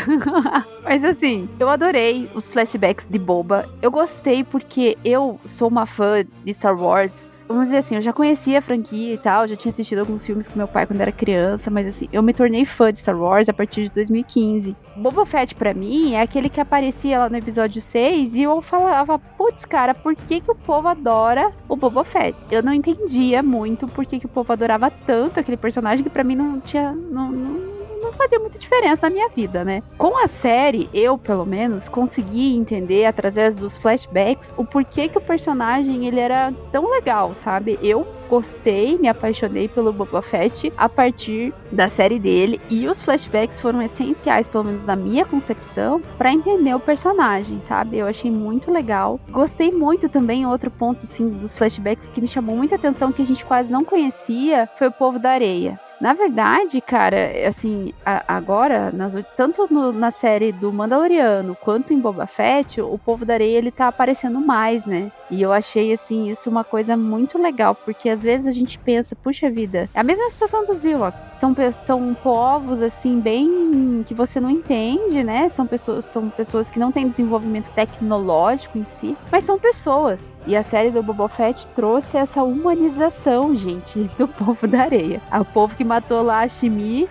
Mas, assim, eu adorei os flashbacks de Boba. Eu gostei porque eu sou uma fã de Star Wars... Vamos dizer assim, eu já conhecia a franquia e tal, já tinha assistido alguns filmes com meu pai quando era criança, mas assim, eu me tornei fã de Star Wars a partir de dois mil e quinze. Boba Fett, pra mim, é aquele que aparecia lá no episódio seis e eu falava, putz, cara, por que que o povo adora o Boba Fett? Eu não entendia muito por que que o povo adorava tanto aquele personagem, que pra mim não tinha... Não, não... não fazia muita diferença na minha vida, né? Com a série, eu, pelo menos, consegui entender, através dos flashbacks, o porquê que o personagem, ele era tão legal, sabe? Eu gostei, me apaixonei pelo Boba Fett a partir da série dele, e os flashbacks foram essenciais, pelo menos na minha concepção, pra entender o personagem, sabe? Eu achei muito legal. Gostei muito também, outro ponto, assim, dos flashbacks que me chamou muita atenção, que a gente quase não conhecia, foi o povo da areia. Na verdade, cara, assim, a, agora, nas, tanto no, na série do Mandaloriano, quanto em Boba Fett, o povo da areia, ele tá aparecendo mais, né? E eu achei, assim, isso uma coisa muito legal, porque às vezes a gente pensa, puxa vida, é a mesma situação do Ewoks, são, são povos, assim, bem, que você não entende, né? São pessoas, são pessoas que não têm desenvolvimento tecnológico em si, mas são pessoas. E a série do Boba Fett trouxe essa humanização, gente, do povo da areia. O povo que matou lá a Shmi,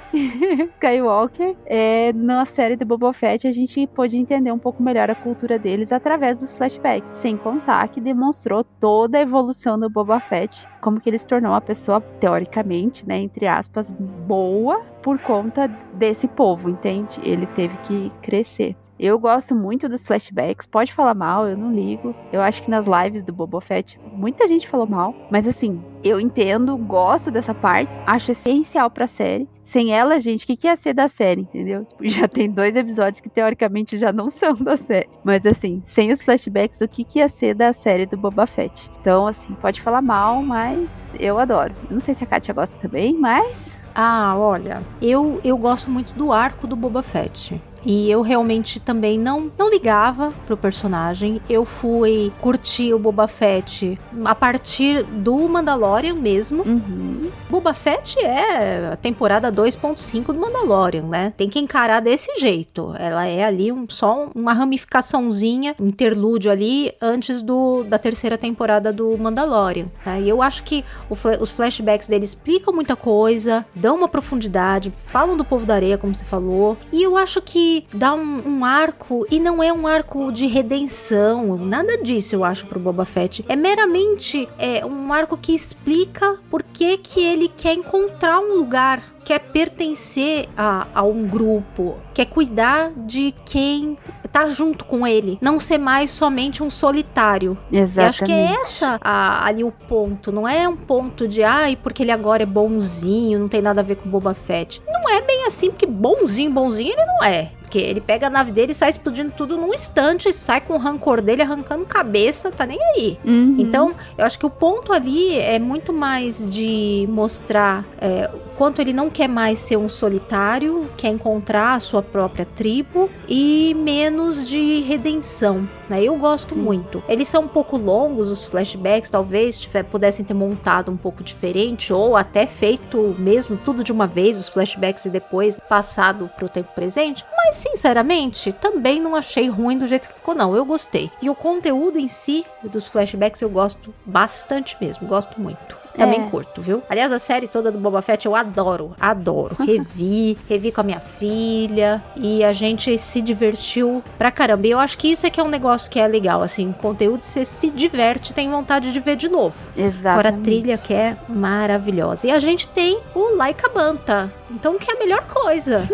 Skywalker. É, na série do Boba Fett, a gente pôde entender um pouco melhor a cultura deles através dos flashbacks. Sem contar que demonstrou toda a evolução do Boba Fett. Como que ele se tornou uma pessoa, teoricamente, né, entre aspas, boa por conta desse povo, entende? Ele teve que crescer. Eu gosto muito dos flashbacks, pode falar mal, eu não ligo. Eu acho que nas lives do Boba Fett, muita gente falou mal. Mas assim, eu entendo, gosto dessa parte, acho essencial pra série. Sem ela, gente, o que, que ia ser da série, entendeu? Já tem dois episódios que teoricamente já não são da série. Mas assim, sem os flashbacks, o que, que ia ser da série do Boba Fett? Então assim, pode falar mal, mas eu adoro. Não sei se a Kátia gosta também, mas... Ah, olha, eu, eu gosto muito do arco do Boba Fett. E eu realmente também não, não ligava pro personagem. Eu fui curtir o Boba Fett a partir do Mandalorian mesmo. Uhum. Boba Fett é a temporada dois ponto cinco do Mandalorian, né? Tem que encarar desse jeito. Ela é ali um, só uma ramificaçãozinha, interlúdio ali, antes do, da terceira temporada do Mandalorian. Né? E eu acho que o, os flashbacks dele explicam muita coisa, dão uma profundidade, falam do povo da areia, como você falou. E eu acho que dá um, um arco, e não é um arco de redenção, nada disso eu acho pro Boba Fett, é meramente é, um arco que explica por que que ele quer encontrar um lugar, quer pertencer a, a um grupo, quer cuidar de quem tá junto com ele, não ser mais somente um solitário. Exatamente. Eu acho que é essa a, ali o ponto, não é um ponto de, ai, porque ele agora é bonzinho, não tem nada a ver com o Boba Fett. Não é bem assim, porque bonzinho, bonzinho ele não é. Porque ele pega a nave dele e sai explodindo tudo num instante, sai com o rancor dele, arrancando cabeça, tá nem aí. Uhum. Então, eu acho que o ponto ali é muito mais de mostrar é, o quanto ele não quer mais ser um solitário, quer encontrar a sua própria tribo, e menos de redenção, né? Eu gosto Sim. muito. Eles são um pouco longos, os flashbacks, talvez tiver, pudessem ter montado um pouco diferente, ou até feito mesmo tudo de uma vez, os flashbacks, e depois passado pro tempo presente, mas sinceramente, também não achei ruim do jeito que ficou, não. Eu gostei. E o conteúdo em si, dos flashbacks, eu gosto bastante mesmo. Gosto muito. Também é. curto, viu? Aliás, a série toda do Boba Fett eu adoro, adoro. Revi, revi com a minha filha, e a gente se divertiu pra caramba. E eu acho que isso é que é um negócio que é legal, assim, conteúdo, você se diverte, tem vontade de ver de novo. Exato. Fora a trilha, que é maravilhosa. E a gente tem o Laika Banta, então, que é a melhor coisa.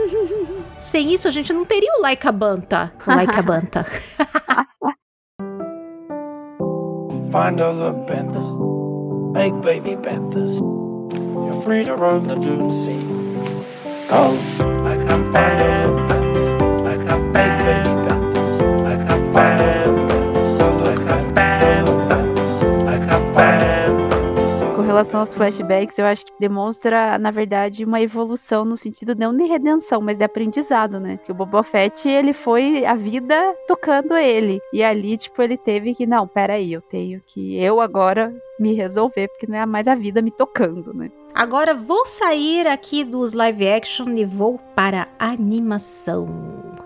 Sem isso, a gente não teria o Laika Banta. O Laika Banta. Find all the Bantas. Make baby panthers. You're free to roam the dune sea. Go like a panther, like a baby panthers, like a panther, like a panther, like a panther. Com relação aos flashbacks, eu acho que demonstra, na verdade, uma evolução no sentido não de redenção, mas de aprendizado, né? Que o Boba Fett, ele foi a vida tocando ele. E ali, tipo, ele teve que, não, peraí, eu tenho que, eu agora... me resolver, porque não é mais a vida me tocando, né? Agora vou sair aqui dos live action e vou para a animação.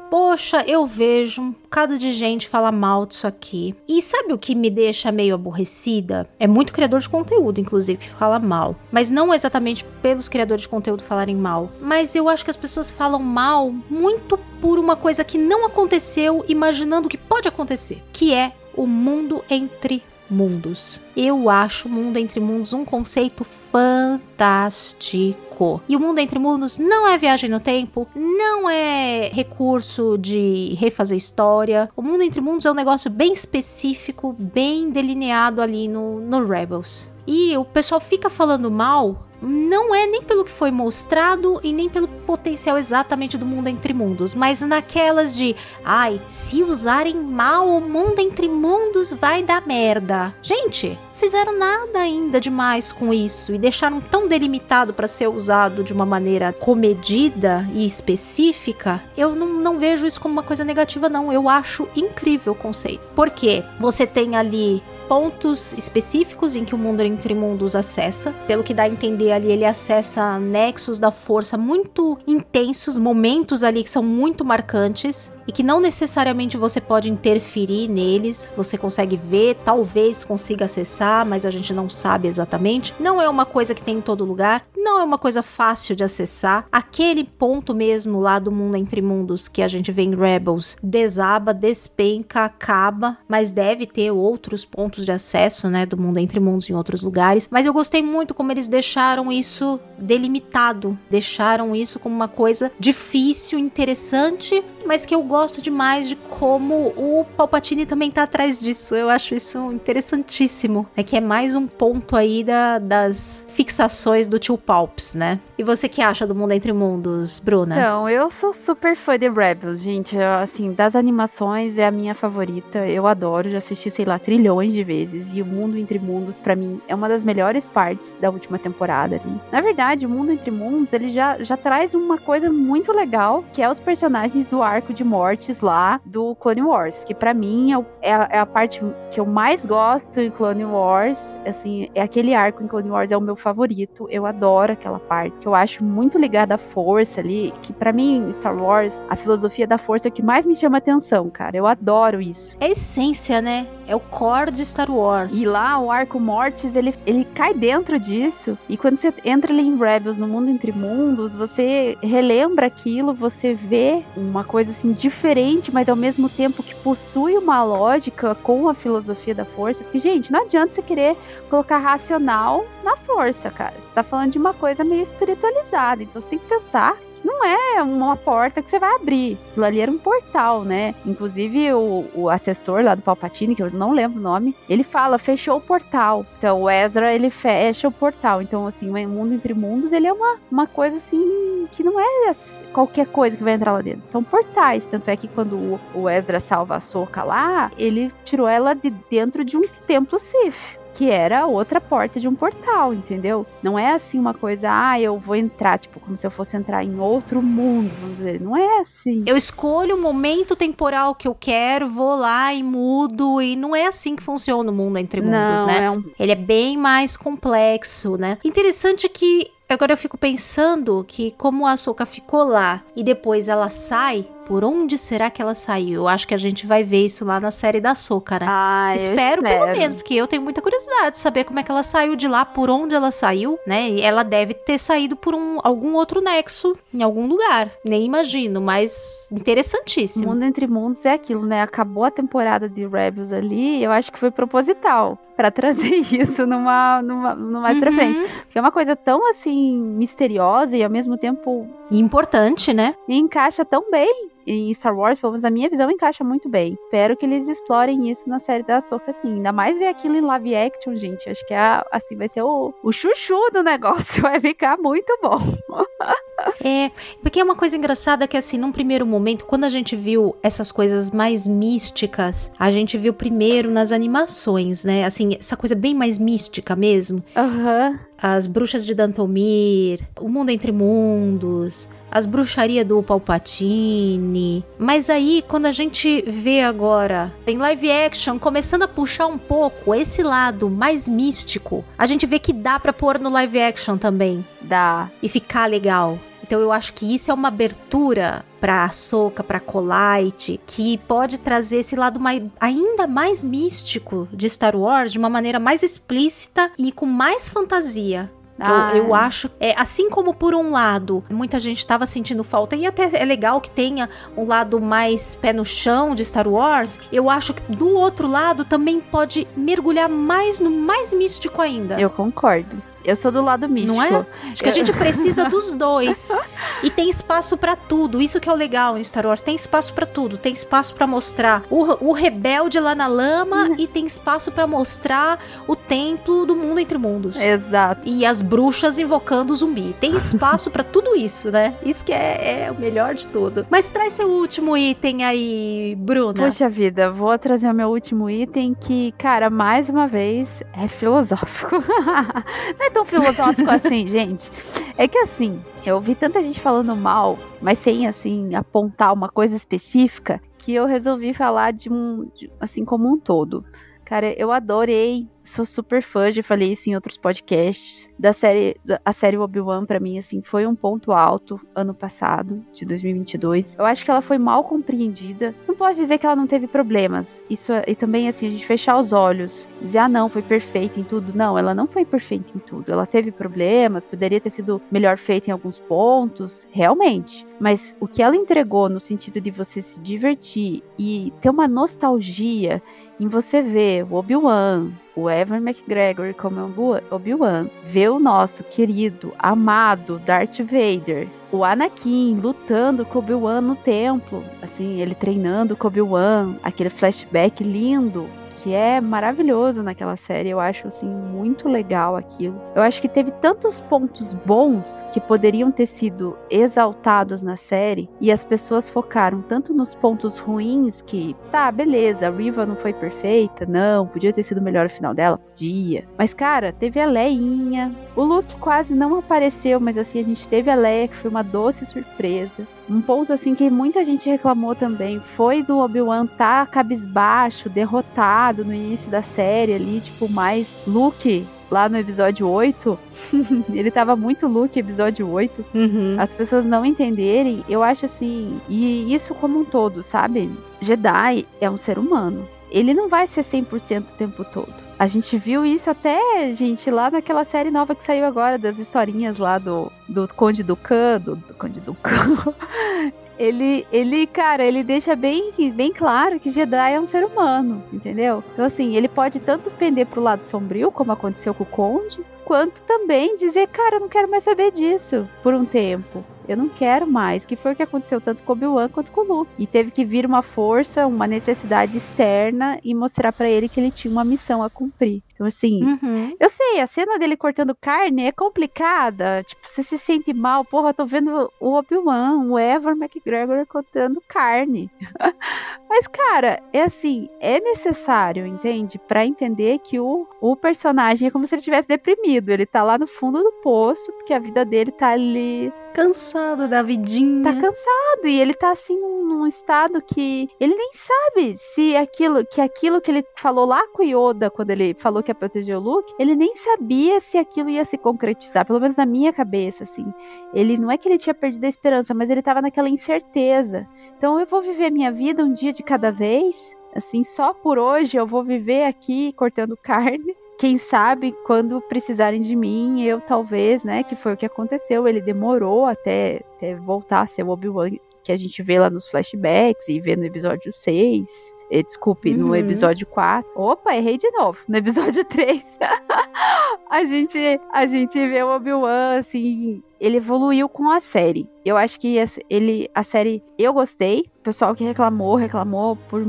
Poxa, eu vejo um bocado de gente falar mal disso aqui. E sabe o que me deixa meio aborrecida? É muito criador de conteúdo, inclusive, que fala mal. Mas não exatamente pelos criadores de conteúdo falarem mal. Mas eu acho que as pessoas falam mal muito por uma coisa que não aconteceu, imaginando que pode acontecer. Que é o mundo entre mundos. Eu acho o mundo entre mundos um conceito fantástico. E o mundo entre mundos não é viagem no tempo, não é recurso de refazer história. O mundo entre mundos é um negócio bem específico, bem delineado ali no, no Rebels. E o pessoal fica falando mal, não é nem pelo que foi mostrado e nem pelo potencial exatamente do mundo entre mundos, mas naquelas de, ai, se usarem mal o mundo entre mundos vai dar merda. Gente, fizeram nada ainda demais com isso e deixaram tão delimitado para ser usado de uma maneira comedida e específica. Eu não, não vejo isso como uma coisa negativa, não. Eu acho incrível o conceito. Porque você tem ali pontos específicos em que o mundo entre mundos acessa. Pelo que dá a entender ali, ele acessa nexos da força muito intensos, momentos ali que são muito marcantes e que não necessariamente você pode interferir neles. Você consegue ver, talvez consiga acessar, mas a gente não sabe exatamente. Não é uma coisa que tem em todo lugar, não é uma coisa fácil de acessar. Aquele ponto mesmo lá do mundo entre mundos que a gente vê em Rebels desaba, despenca, acaba, mas deve ter outros pontos de acesso, né, do mundo entre mundos em outros lugares, mas eu gostei muito como eles deixaram isso delimitado, deixaram isso como uma coisa difícil, interessante, mas que eu gosto demais de como o Palpatine também tá atrás disso. Eu acho isso interessantíssimo, é que é mais um ponto aí da, das fixações do tio Palps, né? E você que acha do mundo entre mundos, Bruna? Então, eu sou super fã de Rebels, gente, eu, assim, das animações é a minha favorita, eu adoro, já assisti, sei lá, trilhões de vezes, e o mundo entre mundos pra mim é uma das melhores partes da última temporada ali. Na verdade, o mundo entre mundos ele já, já traz uma coisa muito legal, que é os personagens do arco arco de mortes lá do Clone Wars, que pra mim é a, é a parte que eu mais gosto em Clone Wars, assim, é aquele arco em Clone Wars, é o meu favorito, eu adoro aquela parte, que eu acho muito ligada à força ali, que pra mim em Star Wars, a filosofia da força é o que mais me chama atenção, cara, eu adoro isso. É a essência, né? É o core de Star Wars. E lá o arco mortes, ele, ele cai dentro disso, e quando você entra ali em Rebels, no mundo entre mundos, você relembra aquilo, você vê uma coisa assim diferente, mas ao mesmo tempo que possui uma lógica com a filosofia da força, porque, gente, não adianta você querer colocar racional na força, cara, você tá falando de uma coisa meio espiritualizada, então você tem que pensar que não é uma porta que você vai abrir, aquilo ali era um portal, né, inclusive o, o assessor lá do Palpatine, que eu não lembro o nome, ele fala, fechou o portal, então o Ezra, ele fecha o portal, então assim, o mundo entre mundos, ele é uma, uma coisa assim, que não é qualquer coisa que vai entrar lá dentro, são portais, tanto é que quando o, o Ezra salva a Sokka lá, ele tirou ela de dentro de um templo Sith, que era outra porta de um portal, entendeu? Não é assim uma coisa, ah, eu vou entrar, tipo, como se eu fosse entrar em outro mundo, vamos dizer, não é assim. Eu escolho o momento temporal que eu quero, vou lá e mudo, e não é assim que funciona o mundo entre mundos, não, né? É um... Ele é bem mais complexo, né? Interessante que, agora eu fico pensando que como a Sokka ficou lá e depois ela sai... Por onde será que ela saiu? Eu acho que a gente vai ver isso lá na série da Sokka, né? Ah, espero, eu espero pelo menos, porque eu tenho muita curiosidade de saber como é que ela saiu de lá, por onde ela saiu, né? E ela deve ter saído por um, algum outro nexo, em algum lugar. Nem imagino, mas interessantíssimo. O mundo entre mundos é aquilo, né? Acabou a temporada de Rebels ali, eu acho que foi proposital pra trazer isso numa, numa, numa mais uhum. pra frente. Porque é uma coisa tão, assim, misteriosa e ao mesmo tempo... Importante, né? E encaixa tão bem. Em Star Wars, pelo menos na minha visão, encaixa muito bem. Espero que eles explorem isso na série da Sokka, assim. Ainda mais ver aquilo em live action, gente. Acho que é, assim, vai ser o, o chuchu do negócio. Vai ficar muito bom. É, porque é uma coisa engraçada que, assim, num primeiro momento, quando a gente viu essas coisas mais místicas, a gente viu primeiro nas animações, né? Assim, essa coisa bem mais mística mesmo. Aham. Uhum. As bruxas de Dathomir, o mundo entre mundos, as bruxarias do Palpatine. Mas aí, quando a gente vê agora, em live action, começando a puxar um pouco esse lado mais místico, a gente vê que dá pra pôr no live action também. Dá. E ficar legal. Então eu acho que isso é uma abertura pra Sokka, pra Acolyte, que pode trazer esse lado mais, ainda mais místico de Star Wars de uma maneira mais explícita e com mais fantasia. Ah. Eu, eu acho, é, assim como por um lado muita gente estava sentindo falta, e até é legal que tenha um lado mais pé no chão de Star Wars, eu acho que do outro lado também pode mergulhar mais no mais místico ainda. Eu concordo. Eu sou do lado místico. Não é? Acho que a gente precisa dos dois. E tem espaço pra tudo. Isso que é o legal em Star Wars. Tem espaço pra tudo. Tem espaço pra mostrar o, o rebelde lá na lama e tem espaço pra mostrar o templo do mundo entre mundos. Exato. E as bruxas invocando o zumbi. Tem espaço pra tudo isso, né? Isso que é, é o melhor de tudo. Mas traz seu último item aí, Bruna. Poxa vida, vou trazer o meu último item que, cara, mais uma vez, é filosófico. Não é tão filosófico assim, gente. É que assim, eu ouvi tanta gente falando mal, mas sem assim apontar uma coisa específica, que eu resolvi falar de um de, assim como um todo. Cara, eu adorei, sou super fã, já falei isso em outros podcasts, da série, a série Obi-Wan pra mim, assim, foi um ponto alto ano passado, de dois mil e vinte e dois. Eu acho que ela foi mal compreendida, não posso dizer que ela não teve problemas, isso, e também, assim, a gente fechar os olhos, dizer, ah, não, foi perfeita em tudo, não, ela não foi perfeita em tudo, ela teve problemas, poderia ter sido melhor feita em alguns pontos, realmente, mas o que ela entregou no sentido de você se divertir e ter uma nostalgia em você ver o Obi-Wan, o Ewan McGregor como Obi-Wan, vê o nosso querido, amado Darth Vader, o Anakin lutando com o Obi-Wan no templo, assim, ele treinando com o Obi-Wan, aquele flashback lindo, que é maravilhoso naquela série, eu acho, assim, muito legal aquilo. Eu acho que teve tantos pontos bons que poderiam ter sido exaltados na série, e as pessoas focaram tanto nos pontos ruins que, tá, beleza, a Riva não foi perfeita, não, podia ter sido melhor o final dela, podia. Mas, cara, teve a Leinha, o Luke quase não apareceu, mas, assim, a gente teve a Leia, que foi uma doce surpresa. Um ponto assim que muita gente reclamou também foi do Obi-Wan tá cabisbaixo, derrotado no início da série ali, tipo, mais Luke lá no episódio oito. Ele tava muito Luke, episódio oito. Uhum. As pessoas não entenderem, eu acho assim, e isso como um todo, sabe? Jedi é um ser humano. Ele não vai ser cem por cento o tempo todo. A gente viu isso até, gente, lá naquela série nova que saiu agora, das historinhas lá do, do Conde Dooku, do, do Conde Dooku. Ele, ele, cara, ele deixa bem, bem claro que Jedi é um ser humano, entendeu? Então, assim, ele pode tanto pender pro lado sombrio, como aconteceu com o Conde, quanto também dizer, cara, eu não quero mais saber disso por um tempo. Eu não quero mais, que foi o que aconteceu tanto com o Obi-Wan quanto com o Luke. E teve que vir uma força, uma necessidade externa e mostrar pra ele que ele tinha uma missão a cumprir. Então, assim, uhum. eu sei, a cena dele cortando carne é complicada. Tipo, você se sente mal. Porra, eu tô vendo o Obi-Wan, o Ewan McGregor cortando carne. Mas, cara, é assim, é necessário, entende? Pra entender que o, o personagem é como se ele estivesse deprimido. Ele tá lá no fundo do poço, porque a vida dele tá ali... cansado da vidinha. Tá cansado e ele tá assim num, num estado que ele nem sabe se aquilo que, aquilo que ele falou lá com o Yoda quando ele falou que ia proteger o Luke, ele nem sabia se aquilo ia se concretizar, pelo menos na minha cabeça, assim. Ele, não é que ele tinha perdido a esperança, mas ele tava naquela incerteza. Então eu vou viver minha vida um dia de cada vez, assim, só por hoje eu vou viver aqui cortando carne. Quem sabe, quando precisarem de mim, eu talvez, né, que foi o que aconteceu, ele demorou até, até voltar a ser o Obi-Wan que a gente vê lá nos flashbacks e vê no episódio seis, e, desculpe, uhum. no episódio quatro, opa, errei de novo, no episódio três, a, gente, a gente vê o Obi-Wan, assim, ele evoluiu com a série, eu acho que ele, a série, eu gostei, o pessoal que reclamou, reclamou por,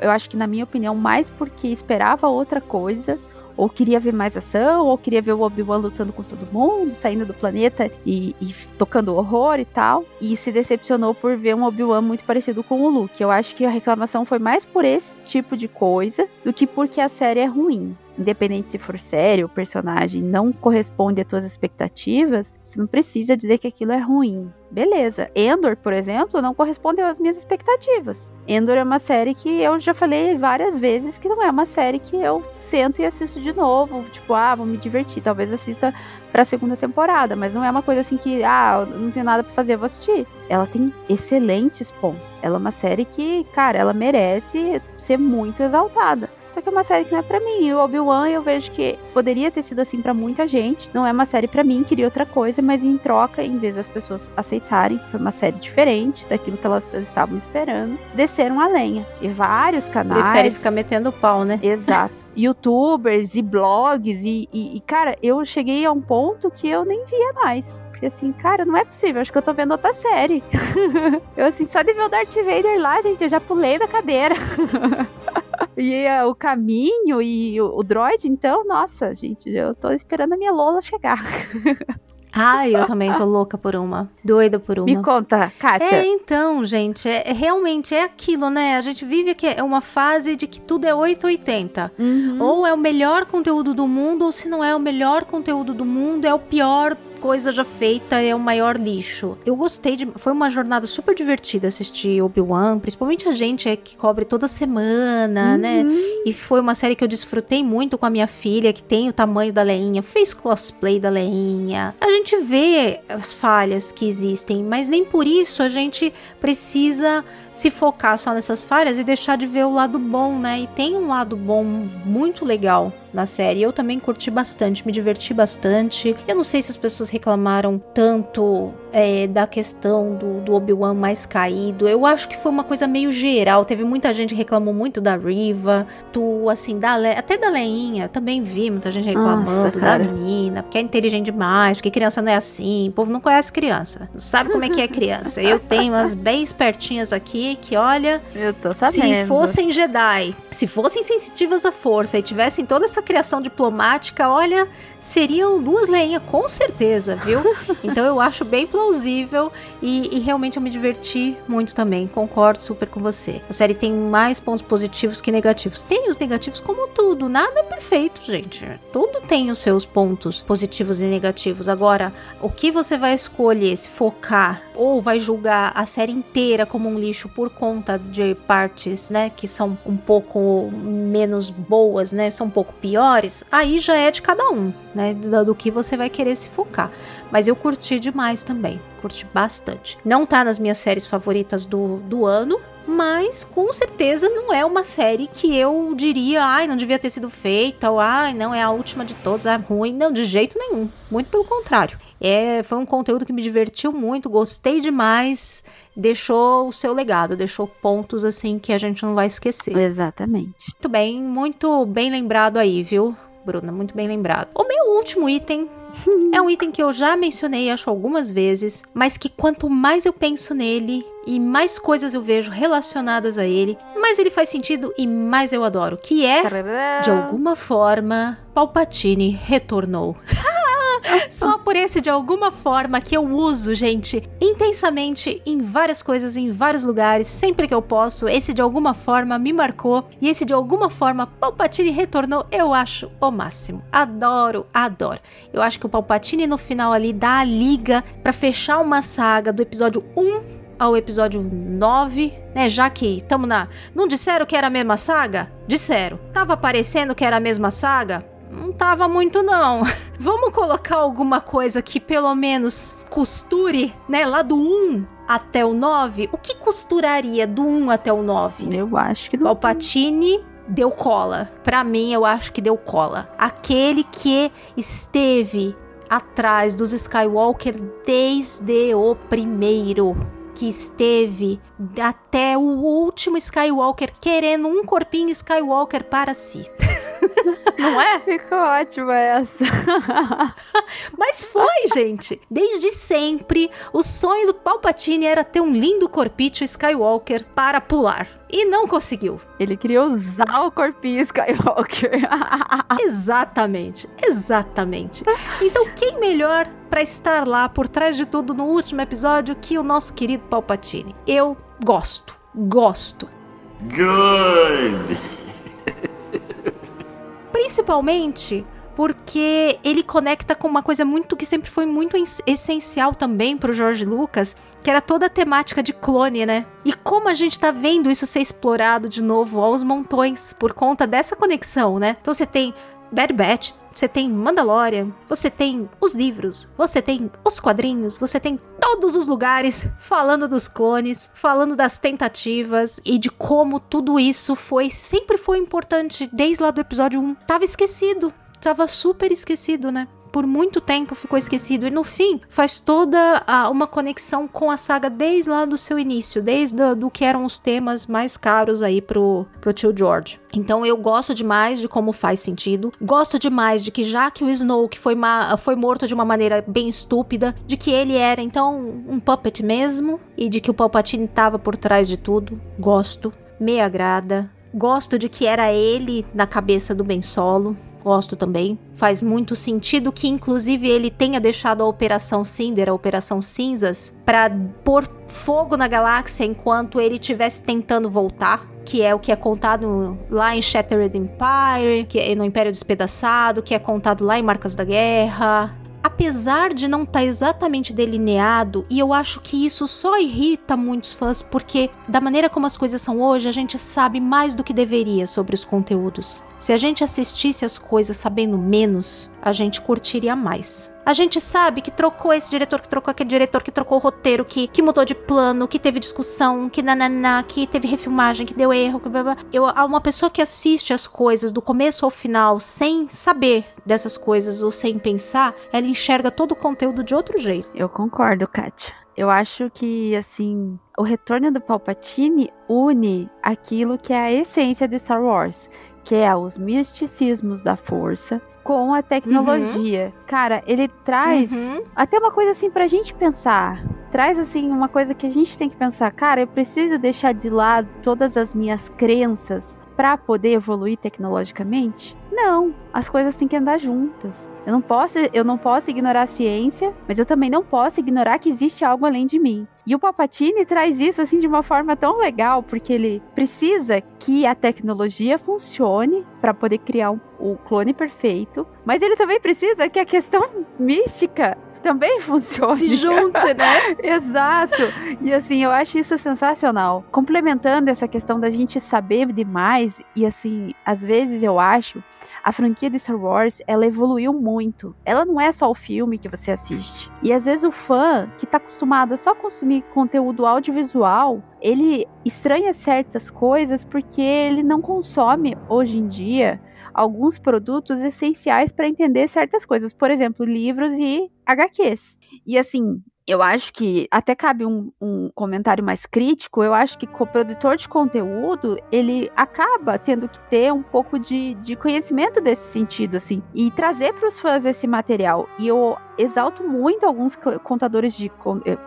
eu acho que na minha opinião, mais porque esperava outra coisa, ou queria ver mais ação, ou queria ver o Obi-Wan lutando com todo mundo, saindo do planeta e, e tocando horror e tal, e se decepcionou por ver um Obi-Wan muito parecido com o Luke. Eu acho que a reclamação foi mais por esse tipo de coisa do que porque a série é ruim. Independente se for sério, o personagem não corresponde às tuas expectativas, você não precisa dizer que aquilo é ruim. Beleza. Andor, por exemplo, não correspondeu às minhas expectativas. Andor é uma série que eu já falei várias vezes que não é uma série que eu sento e assisto de novo. Tipo, ah, vou me divertir. Talvez assista pra segunda temporada, mas não é uma coisa assim que, ah, não tenho nada pra fazer, vou assistir. Ela tem excelentes pontos. Ela é uma série que, cara, ela merece ser muito exaltada. Só que é uma série que não é pra mim. E o Obi-Wan eu vejo que poderia ter sido assim pra muita gente. Não é uma série pra mim, queria outra coisa, mas em troca, em vez das pessoas aceitarem, foi uma série diferente daquilo que elas estavam esperando, desceram a lenha. E vários canais... prefere ficar metendo pau, né? Exato. Youtubers e blogs e, e, e, cara, eu cheguei a um ponto que eu nem via mais. Porque assim, cara, não é possível, acho que eu tô vendo outra série. Eu assim, só de ver o Darth Vader lá, gente, eu já pulei da cadeira. E uh, o caminho e o, o droid, então, nossa, gente, eu tô esperando a minha Lola chegar. Ai, eu também tô louca por uma. Doida por uma. Me conta, Kátia. É, então, gente, é, realmente é aquilo, né? A gente vive aqui, é uma fase de que tudo é oito oitenta. Uhum. Ou é o melhor conteúdo do mundo, ou se não é o melhor conteúdo do mundo, é o pior... coisa já feita, é o maior lixo. Eu gostei de... foi uma jornada super divertida assistir Obi-Wan, principalmente a gente é que cobre toda semana, uhum. né? E foi uma série que eu desfrutei muito com a minha filha, que tem o tamanho da Leinha, fez cosplay da Leinha. A gente vê as falhas que existem, mas nem por isso a gente precisa se focar só nessas falhas e deixar de ver o lado bom, né? E tem um lado bom muito legal na série. Eu também curti bastante, me diverti bastante. Eu não sei se as pessoas reclamaram tanto é, da questão do, do Obi-Wan mais caído. Eu acho que foi uma coisa meio geral. Teve muita gente que reclamou muito da Riva, do, assim, da Le... até da Leinha. Eu também vi muita gente reclamando. Nossa, da menina, porque é inteligente demais, porque criança não é assim. O povo não conhece criança, não sabe como é que é criança. Eu tenho umas bem espertinhas aqui aí que, olha, eu tô sabendo. Se fossem Jedi, se fossem sensitivas à força e tivessem toda essa criação diplomática, olha, seriam duas leinhas, com certeza, viu? Então eu acho bem plausível e, e realmente eu me diverti muito também, concordo super com você. A série tem mais pontos positivos que negativos. Tem os negativos como tudo, nada é perfeito, gente. Tudo tem os seus pontos positivos e negativos. Agora, o que você vai escolher, se focar ou vai julgar a série inteira como um lixo por conta de partes, né, que são um pouco menos boas, né, são um pouco piores, aí já é de cada um, né, do, do que você vai querer se focar. Mas eu curti demais também, curti bastante. Não tá nas minhas séries favoritas do, do ano, mas com certeza não é uma série que eu diria, ai, não devia ter sido feita, ou ai, não, é a última de todas, é ruim, não, de jeito nenhum, muito pelo contrário. É, foi um conteúdo que me divertiu muito, gostei demais, deixou o seu legado, deixou pontos assim que a gente não vai esquecer. Exatamente. Muito bem, muito bem lembrado aí, viu, Bruna, muito bem lembrado. O meu último item é um item que eu já mencionei, acho, algumas vezes, mas que quanto mais eu penso nele e mais coisas eu vejo relacionadas a ele, mais ele faz sentido e mais eu adoro, que é, de alguma forma, Palpatine retornou. Só por esse de alguma forma que eu uso, gente, intensamente em várias coisas, em vários lugares, sempre que eu posso, esse de alguma forma me marcou, e esse de alguma forma Palpatine retornou, eu acho o máximo, adoro, adoro. Eu acho que o Palpatine no final ali dá a liga pra fechar uma saga do episódio um ao episódio nove, né, já que tamo na... Não disseram que era a mesma saga? Disseram. Tava parecendo que era a mesma saga? Não tava muito, não. Vamos colocar alguma coisa que pelo menos costure, né, lá do um até o nove. O que costuraria do um até o nove? Eu acho que... Palpatine deu cola. Pra mim, eu acho que deu cola. Aquele que esteve atrás dos Skywalker desde o primeiro, que esteve até o último Skywalker querendo um corpinho Skywalker para si. Não é? Ficou ótima essa. Mas foi, gente. Desde sempre, o sonho do Palpatine era ter um lindo corpinho Skywalker para pular. E não conseguiu. Ele queria usar o corpinho Skywalker. Exatamente. Exatamente. Então, quem melhor para estar lá por trás de tudo no último episódio que o nosso querido Palpatine? Eu gosto. Gosto. Good! Principalmente porque ele conecta com uma coisa muito que sempre foi muito essencial também pro George Lucas, que era toda a temática de clone, né? E como a gente tá vendo isso ser explorado de novo aos montões por conta dessa conexão, né? Então você tem Bad Batch, você tem Mandalorian, você tem os livros, você tem os quadrinhos, você tem todos os lugares falando dos clones, falando das tentativas e de como tudo isso foi, sempre foi importante desde lá do episódio um. Tava esquecido, tava super esquecido, né? Por muito tempo ficou esquecido e no fim faz toda a, uma conexão com a saga desde lá do seu início, desde do, do que eram os temas mais caros aí pro, pro tio George. Então eu gosto demais de como faz sentido, gosto demais de que já que o Snoke foi, ma- foi morto de uma maneira bem estúpida, de que ele era então um puppet mesmo e de que o Palpatine tava por trás de tudo, gosto, me agrada, gosto de que era ele na cabeça do Ben Solo. Gosto também. Faz muito sentido que, inclusive, ele tenha deixado a Operação Cinder, a Operação Cinzas, para pôr fogo na galáxia enquanto ele estivesse tentando voltar, que é o que é contado lá em Shattered Empire, que é no Império Despedaçado, que é contado lá em Marcas da Guerra. Apesar de não estar exatamente delineado, e eu acho que isso só irrita muitos fãs, porque da maneira como as coisas são hoje, a gente sabe mais do que deveria sobre os conteúdos. Se a gente assistisse as coisas sabendo menos, a gente curtiria mais. A gente sabe que trocou esse diretor, que trocou aquele diretor, que trocou o roteiro, que, que mudou de plano, que teve discussão, que nananá, que teve refilmagem, que deu erro, que blá blá. Eu, uma pessoa que assiste as coisas do começo ao final sem saber dessas coisas ou sem pensar, ela enxerga todo o conteúdo de outro jeito. Eu concordo, Kátia. Eu acho que, assim, o retorno do Palpatine une aquilo que é a essência do Star Wars, que é os misticismos da força, com a tecnologia. Uhum. Cara, ele traz uhum. até uma coisa assim pra gente pensar. traz, assim, uma coisa que a gente tem que pensar. Cara, eu preciso deixar de lado todas as minhas crenças para poder evoluir tecnologicamente? Não, as coisas têm que andar juntas. Eu não posso, eu não posso ignorar a ciência, mas eu também não posso ignorar que existe algo além de mim. E o Palpatine traz isso, assim, de uma forma tão legal, porque ele precisa que a tecnologia funcione para poder criar um, o clone perfeito, mas ele também precisa que a questão mística também funciona. Se junte, né? Exato. E assim, eu acho isso sensacional. Complementando essa questão da gente saber demais, e assim, às vezes eu acho, a franquia de Star Wars, ela evoluiu muito. Ela não é só o filme que você assiste. E às vezes o fã, que tá acostumado a só consumir conteúdo audiovisual, ele estranha certas coisas porque ele não consome, hoje em dia, alguns produtos essenciais para entender certas coisas, por exemplo, livros e agá quês. E assim, eu acho que até cabe um, um comentário mais crítico, eu acho que o produtor de conteúdo, ele acaba tendo que ter um pouco de, de conhecimento desse sentido, assim, e trazer para os fãs esse material. E eu exalto muito alguns contadores de,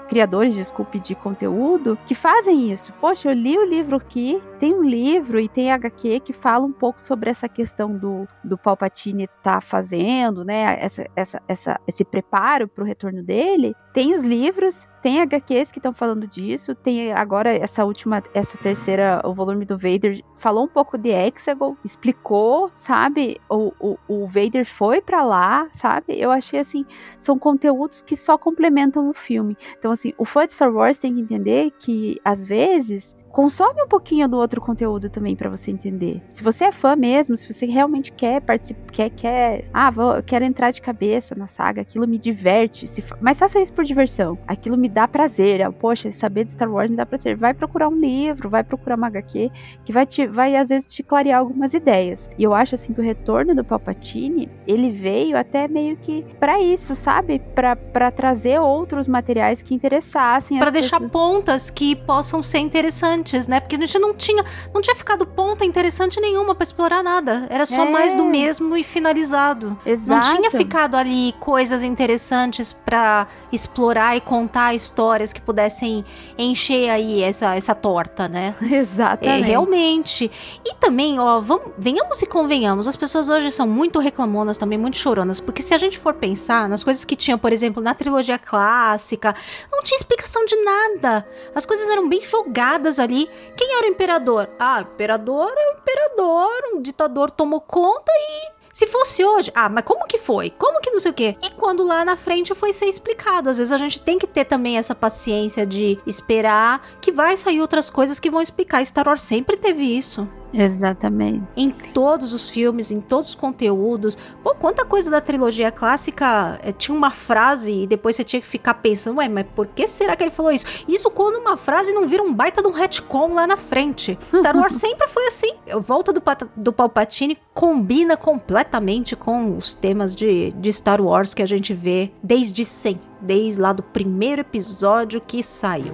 criadores, desculpe, de conteúdo que fazem isso. Poxa, eu li o livro aqui, tem um livro e tem agá quê que fala um pouco sobre essa questão do, do Palpatine tá fazendo, né, essa, essa, essa, esse preparo pro retorno dele. Tem os livros, tem agá quês que estão falando disso, tem agora essa última, essa terceira, o volume do Vader, falou um pouco de Exegol, explicou, sabe, o, o, o Vader foi pra lá, sabe, eu achei assim, são conteúdos que só complementam o filme. Então, assim, o fã de Star Wars tem que entender que, às vezes, consome um pouquinho do outro conteúdo também pra você entender. Se você é fã mesmo, se você realmente quer participar, quer, quer, ah, vou, quero entrar de cabeça na saga, aquilo me diverte, se, mas faça isso por diversão. Aquilo me dá prazer, ah, poxa, saber de Star Wars me dá prazer. Vai procurar um livro, vai procurar uma agá quê, que vai, te, vai às vezes te clarear algumas ideias. E eu acho, assim, que o retorno do Palpatine, ele veio até meio que pra isso, sabe? Pra, pra trazer outros materiais que interessassem. Pra deixar pessoas. Pontas que possam ser interessantes. Né? Porque a gente não tinha, não tinha ficado ponta interessante nenhuma pra explorar nada. Era só é. mais do mesmo e finalizado. Exato. Não tinha ficado ali coisas interessantes pra explorar e contar histórias que pudessem encher aí essa, essa torta, né? Exatamente. É, realmente. E também, ó, vamos, venhamos e convenhamos, as pessoas hoje são muito reclamonas também, muito choronas, porque se a gente for pensar nas coisas que tinha, por exemplo, na trilogia clássica, não tinha explicação de nada. As coisas eram bem jogadas ali. Ali, quem era o imperador? Ah, o imperador é o imperador, um ditador tomou conta e se fosse hoje, ah, mas como que foi? Como que não sei o quê? E quando lá na frente foi ser explicado, às vezes a gente tem que ter também essa paciência de esperar que vai sair outras coisas que vão explicar. Star Wars sempre teve isso. Exatamente. Em todos os filmes, em todos os conteúdos. Pô, quanta coisa da trilogia clássica é, tinha uma frase e depois você tinha que ficar pensando, ué, mas por que será que ele falou isso? Isso quando uma frase não vira um baita de um retcon lá na frente. Star Wars sempre foi assim. A volta do, do Palpatine combina completamente com os temas de, de Star Wars que a gente vê desde sempre. Desde lá do primeiro episódio que saiu.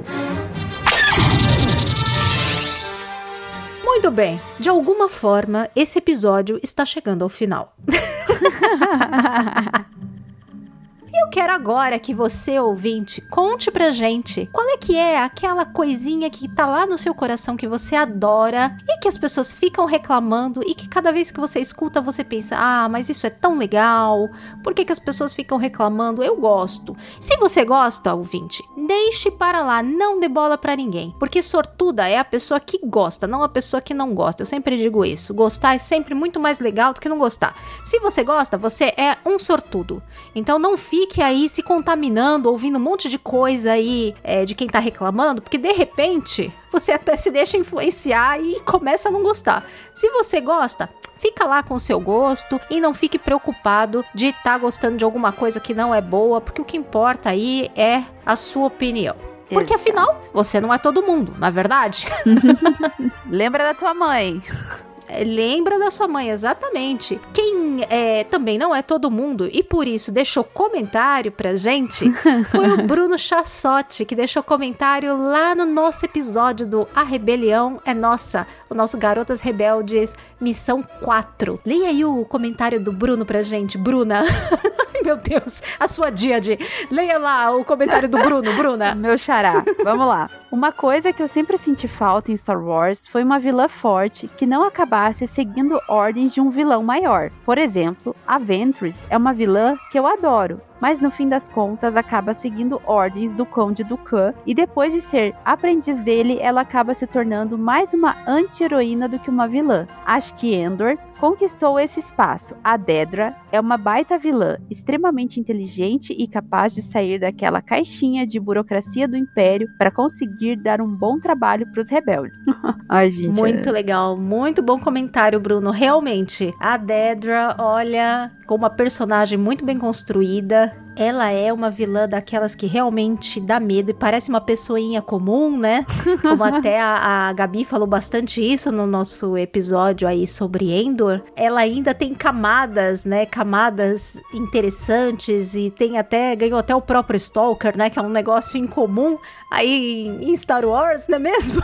Muito bem, de alguma forma, esse episódio está chegando ao final. Eu quero agora que você, ouvinte, conte pra gente qual é que é aquela coisinha que tá lá no seu coração que você adora e que as pessoas ficam reclamando e que cada vez que você escuta você pensa, ah, mas isso é tão legal, por que que as pessoas ficam reclamando? Eu gosto. Se você gosta, ouvinte, deixe para lá, não dê bola pra ninguém, porque sortuda é a pessoa que gosta, não a pessoa que não gosta. Eu sempre digo isso, gostar é sempre muito mais legal do que não gostar. Se você gosta, você é um sortudo, então não fique Fique aí se contaminando, ouvindo um monte de coisa aí é, de quem tá reclamando, porque de repente você até se deixa influenciar e começa a não gostar. Se você gosta, fica lá com o seu gosto e não fique preocupado de estar tá gostando de alguma coisa que não é boa, porque o que importa aí é a sua opinião. Porque afinal, você não é todo mundo, não é verdade? Lembra da tua mãe. Lembra da sua mãe, exatamente. Quem é, também não é todo mundo e por isso deixou comentário pra gente foi o Bruno Chassotti, que deixou comentário lá no nosso episódio do A Rebelião é Nossa, o nosso Garotas Rebeldes Missão quatro. Leia aí o comentário do Bruno pra gente, Bruna. Meu Deus, a sua dia de... Leia lá o comentário do Bruno, Bruna. Meu xará, vamos lá. Uma coisa que eu sempre senti falta em Star Wars foi uma vilã forte que não acabasse seguindo ordens de um vilão maior. Por exemplo, a Ventress é uma vilã que eu adoro, mas no fim das contas acaba seguindo ordens do Conde Dooku, e depois de ser aprendiz dele, ela acaba se tornando mais uma anti-heroína do que uma vilã. Acho que Andor conquistou esse espaço. A Dedra é uma baita vilã, extremamente inteligente e capaz de sair daquela caixinha de burocracia do Império para conseguir dar um bom trabalho para os rebeldes. Ai, gente, muito é... legal, muito bom comentário, Bruno. Realmente, a Dedra, olha, com uma personagem muito bem construída. Ela é uma vilã daquelas que realmente dá medo e parece uma pessoinha comum, né? Como até a, a Gabi falou bastante isso no nosso episódio aí sobre Andor. Ela ainda tem camadas, né? Camadas interessantes e tem até, ganhou até o próprio Stalker, né? Que é um negócio incomum aí em Star Wars, não é mesmo?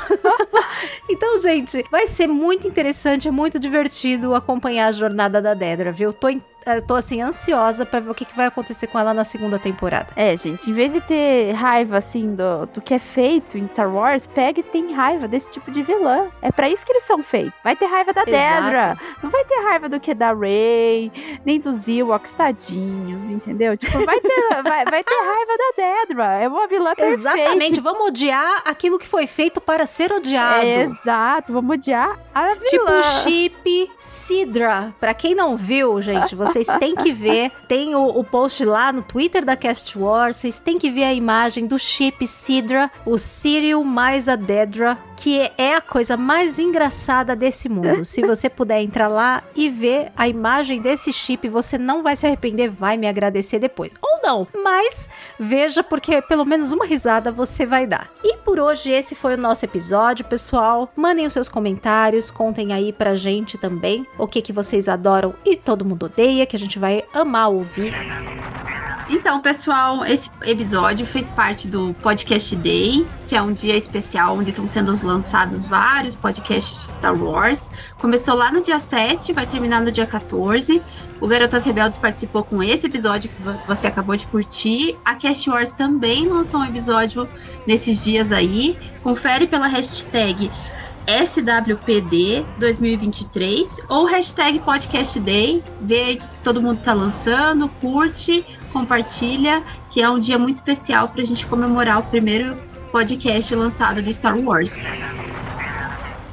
Então, gente, vai ser muito interessante, é muito divertido acompanhar a jornada da Dedra, viu? Tô em Eu tô, assim, ansiosa pra ver o que, que vai acontecer com ela na segunda temporada. É, gente, em vez de ter raiva, assim, do, do que é feito em Star Wars, pega e tem raiva desse tipo de vilã. É pra isso que eles são feitos. Vai ter raiva da Dedra. Não vai ter raiva do que da Rey, nem dos Ewoks, tadinhos, entendeu? Tipo, vai ter, vai, vai ter raiva da Dedra. É uma vilã perfeita. Exatamente. Vamos odiar aquilo que foi feito para ser odiado. É, exato. Vamos odiar a vilã. Tipo Chip Sidra. Pra quem não viu, gente, você vocês têm que ver, tem o, o post lá no Twitter da CastWars, vocês têm que ver a imagem do Chip Sidra, o Cyril mais a Dedra, que é a coisa mais engraçada desse mundo. Se você puder entrar lá e ver a imagem desse chip, você não vai se arrepender, vai me agradecer depois. Ou não, mas veja, porque pelo menos uma risada você vai dar. E por hoje esse foi o nosso episódio, pessoal. Mandem os seus comentários, contem aí pra gente também o que, que vocês adoram e todo mundo odeia, que a gente vai amar ouvir. Então, pessoal, esse episódio fez parte do Podcast Day, que é um dia especial onde estão sendo lançados vários podcasts de Star Wars. Começou lá no dia sete, vai terminar no dia quatorze. O Garotas Rebeldes participou com esse episódio que você acabou de curtir. A Cast Wars também lançou um episódio nesses dias aí. Confere pela hashtag S W P D dois mil e vinte e três ou hashtag Podcast Day, vê que todo mundo tá lançando, curte, compartilha, que é um dia muito especial pra gente comemorar o primeiro podcast lançado de Star Wars.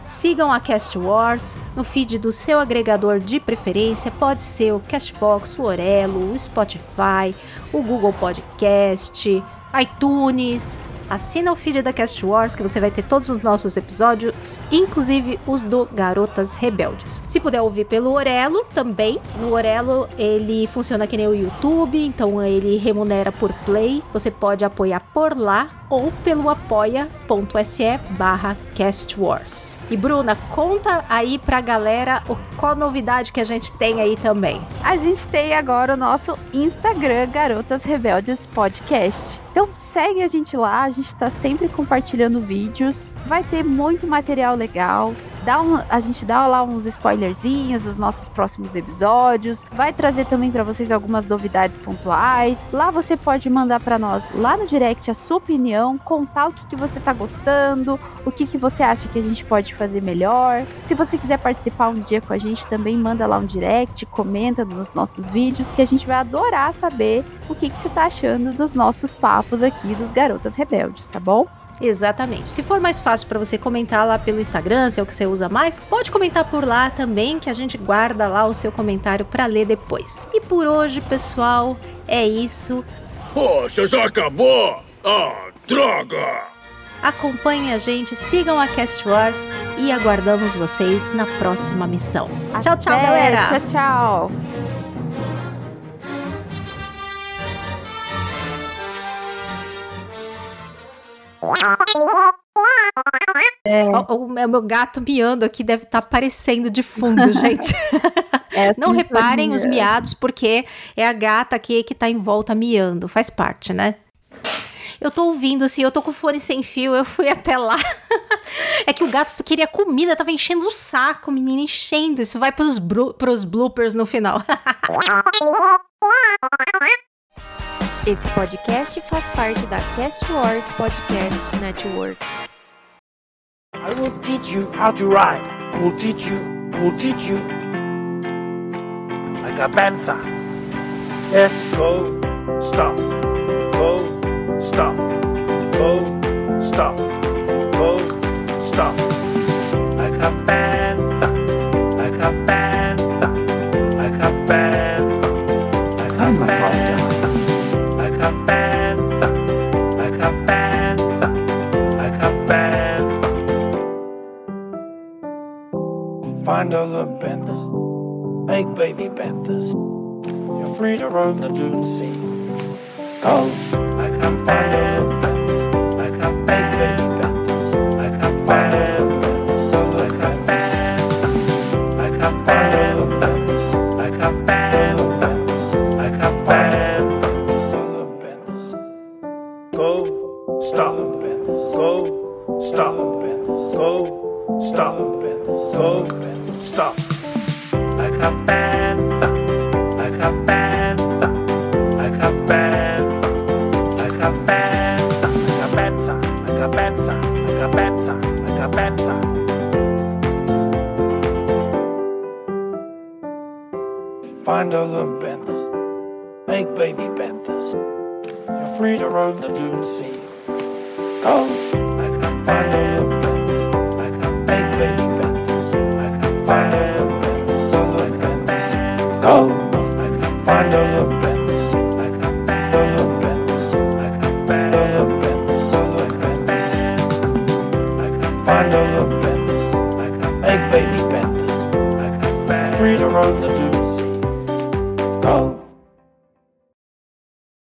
Sigam a Cast Wars no feed do seu agregador de preferência, pode ser o Castbox, o Orelo, o Spotify, o Google Podcast, iTunes. Assina o feed da Cast Wars que você vai ter todos os nossos episódios, inclusive os do Garotas Rebeldes. Se puder ouvir pelo Orelo também, no Orelo ele funciona que nem o YouTube, então ele remunera por play, você pode apoiar por lá ou pelo apoia.se barra CastWars. E Bruna, conta aí pra galera qual novidade que a gente tem aí também. A gente tem agora o nosso Instagram Garotas Rebeldes Podcast. Então segue a gente lá, a gente tá sempre compartilhando vídeos, vai ter muito material legal, dá um, a gente dá lá uns spoilerzinhos dos nossos próximos episódios, vai trazer também para vocês algumas novidades pontuais, lá você pode mandar para nós, lá no direct, a sua opinião, contar o que, que você tá gostando, o que, que você acha que a gente pode fazer melhor. Se você quiser participar um dia com a gente, também manda lá um direct, comenta nos nossos vídeos, que a gente vai adorar saber o que, que você tá achando dos nossos papos aqui dos Garotas Rebeldes, tá bom? Exatamente. Se for mais fácil para você comentar lá pelo Instagram, se é o que você usa mais, pode comentar por lá também, que a gente guarda lá o seu comentário para ler depois. E por hoje, pessoal, é isso. Poxa, já acabou? Ah, droga! Acompanhem a gente, sigam a Cast Wars e aguardamos vocês na próxima missão. Até. Tchau, tchau, galera! Tchau, tchau! É. O, o, o meu gato miando aqui deve estar tá aparecendo de fundo, gente. É, não reparem os miados, porque é a gata aqui que tá em volta miando, faz parte, né? Eu tô ouvindo, assim, eu tô com fone sem fio, eu fui até lá. É que o gato queria comida, tava enchendo o saco, menina, enchendo. Isso vai pros, bro- pros bloopers no final. Esse podcast faz parte da CastWars Podcast Network. I will teach you how to ride. We'll teach you, we'll teach you. Like a panther. Yes, go, stop. Go, stop. Go, stop. Go, stop. Like a panther. Like a panther. Like a panther. Like a panther. Like a panther. Like a panther. Like a panther. Find all the panthers, make baby panthers. You're free to roam the dune sea. Go like a panther, like a panther, like a panther, like a panther, like a panther, like a panther, like a panther. Go stop, go stop, go stop, go. Stop. Like a panther, like a panther, like a panther, like a panther, like a panther, like a panther, like a panther, like a panther. Find all the panthers, make baby panthers. You're free to roam the dune sea. Go like a panther. Free to roam the dunes.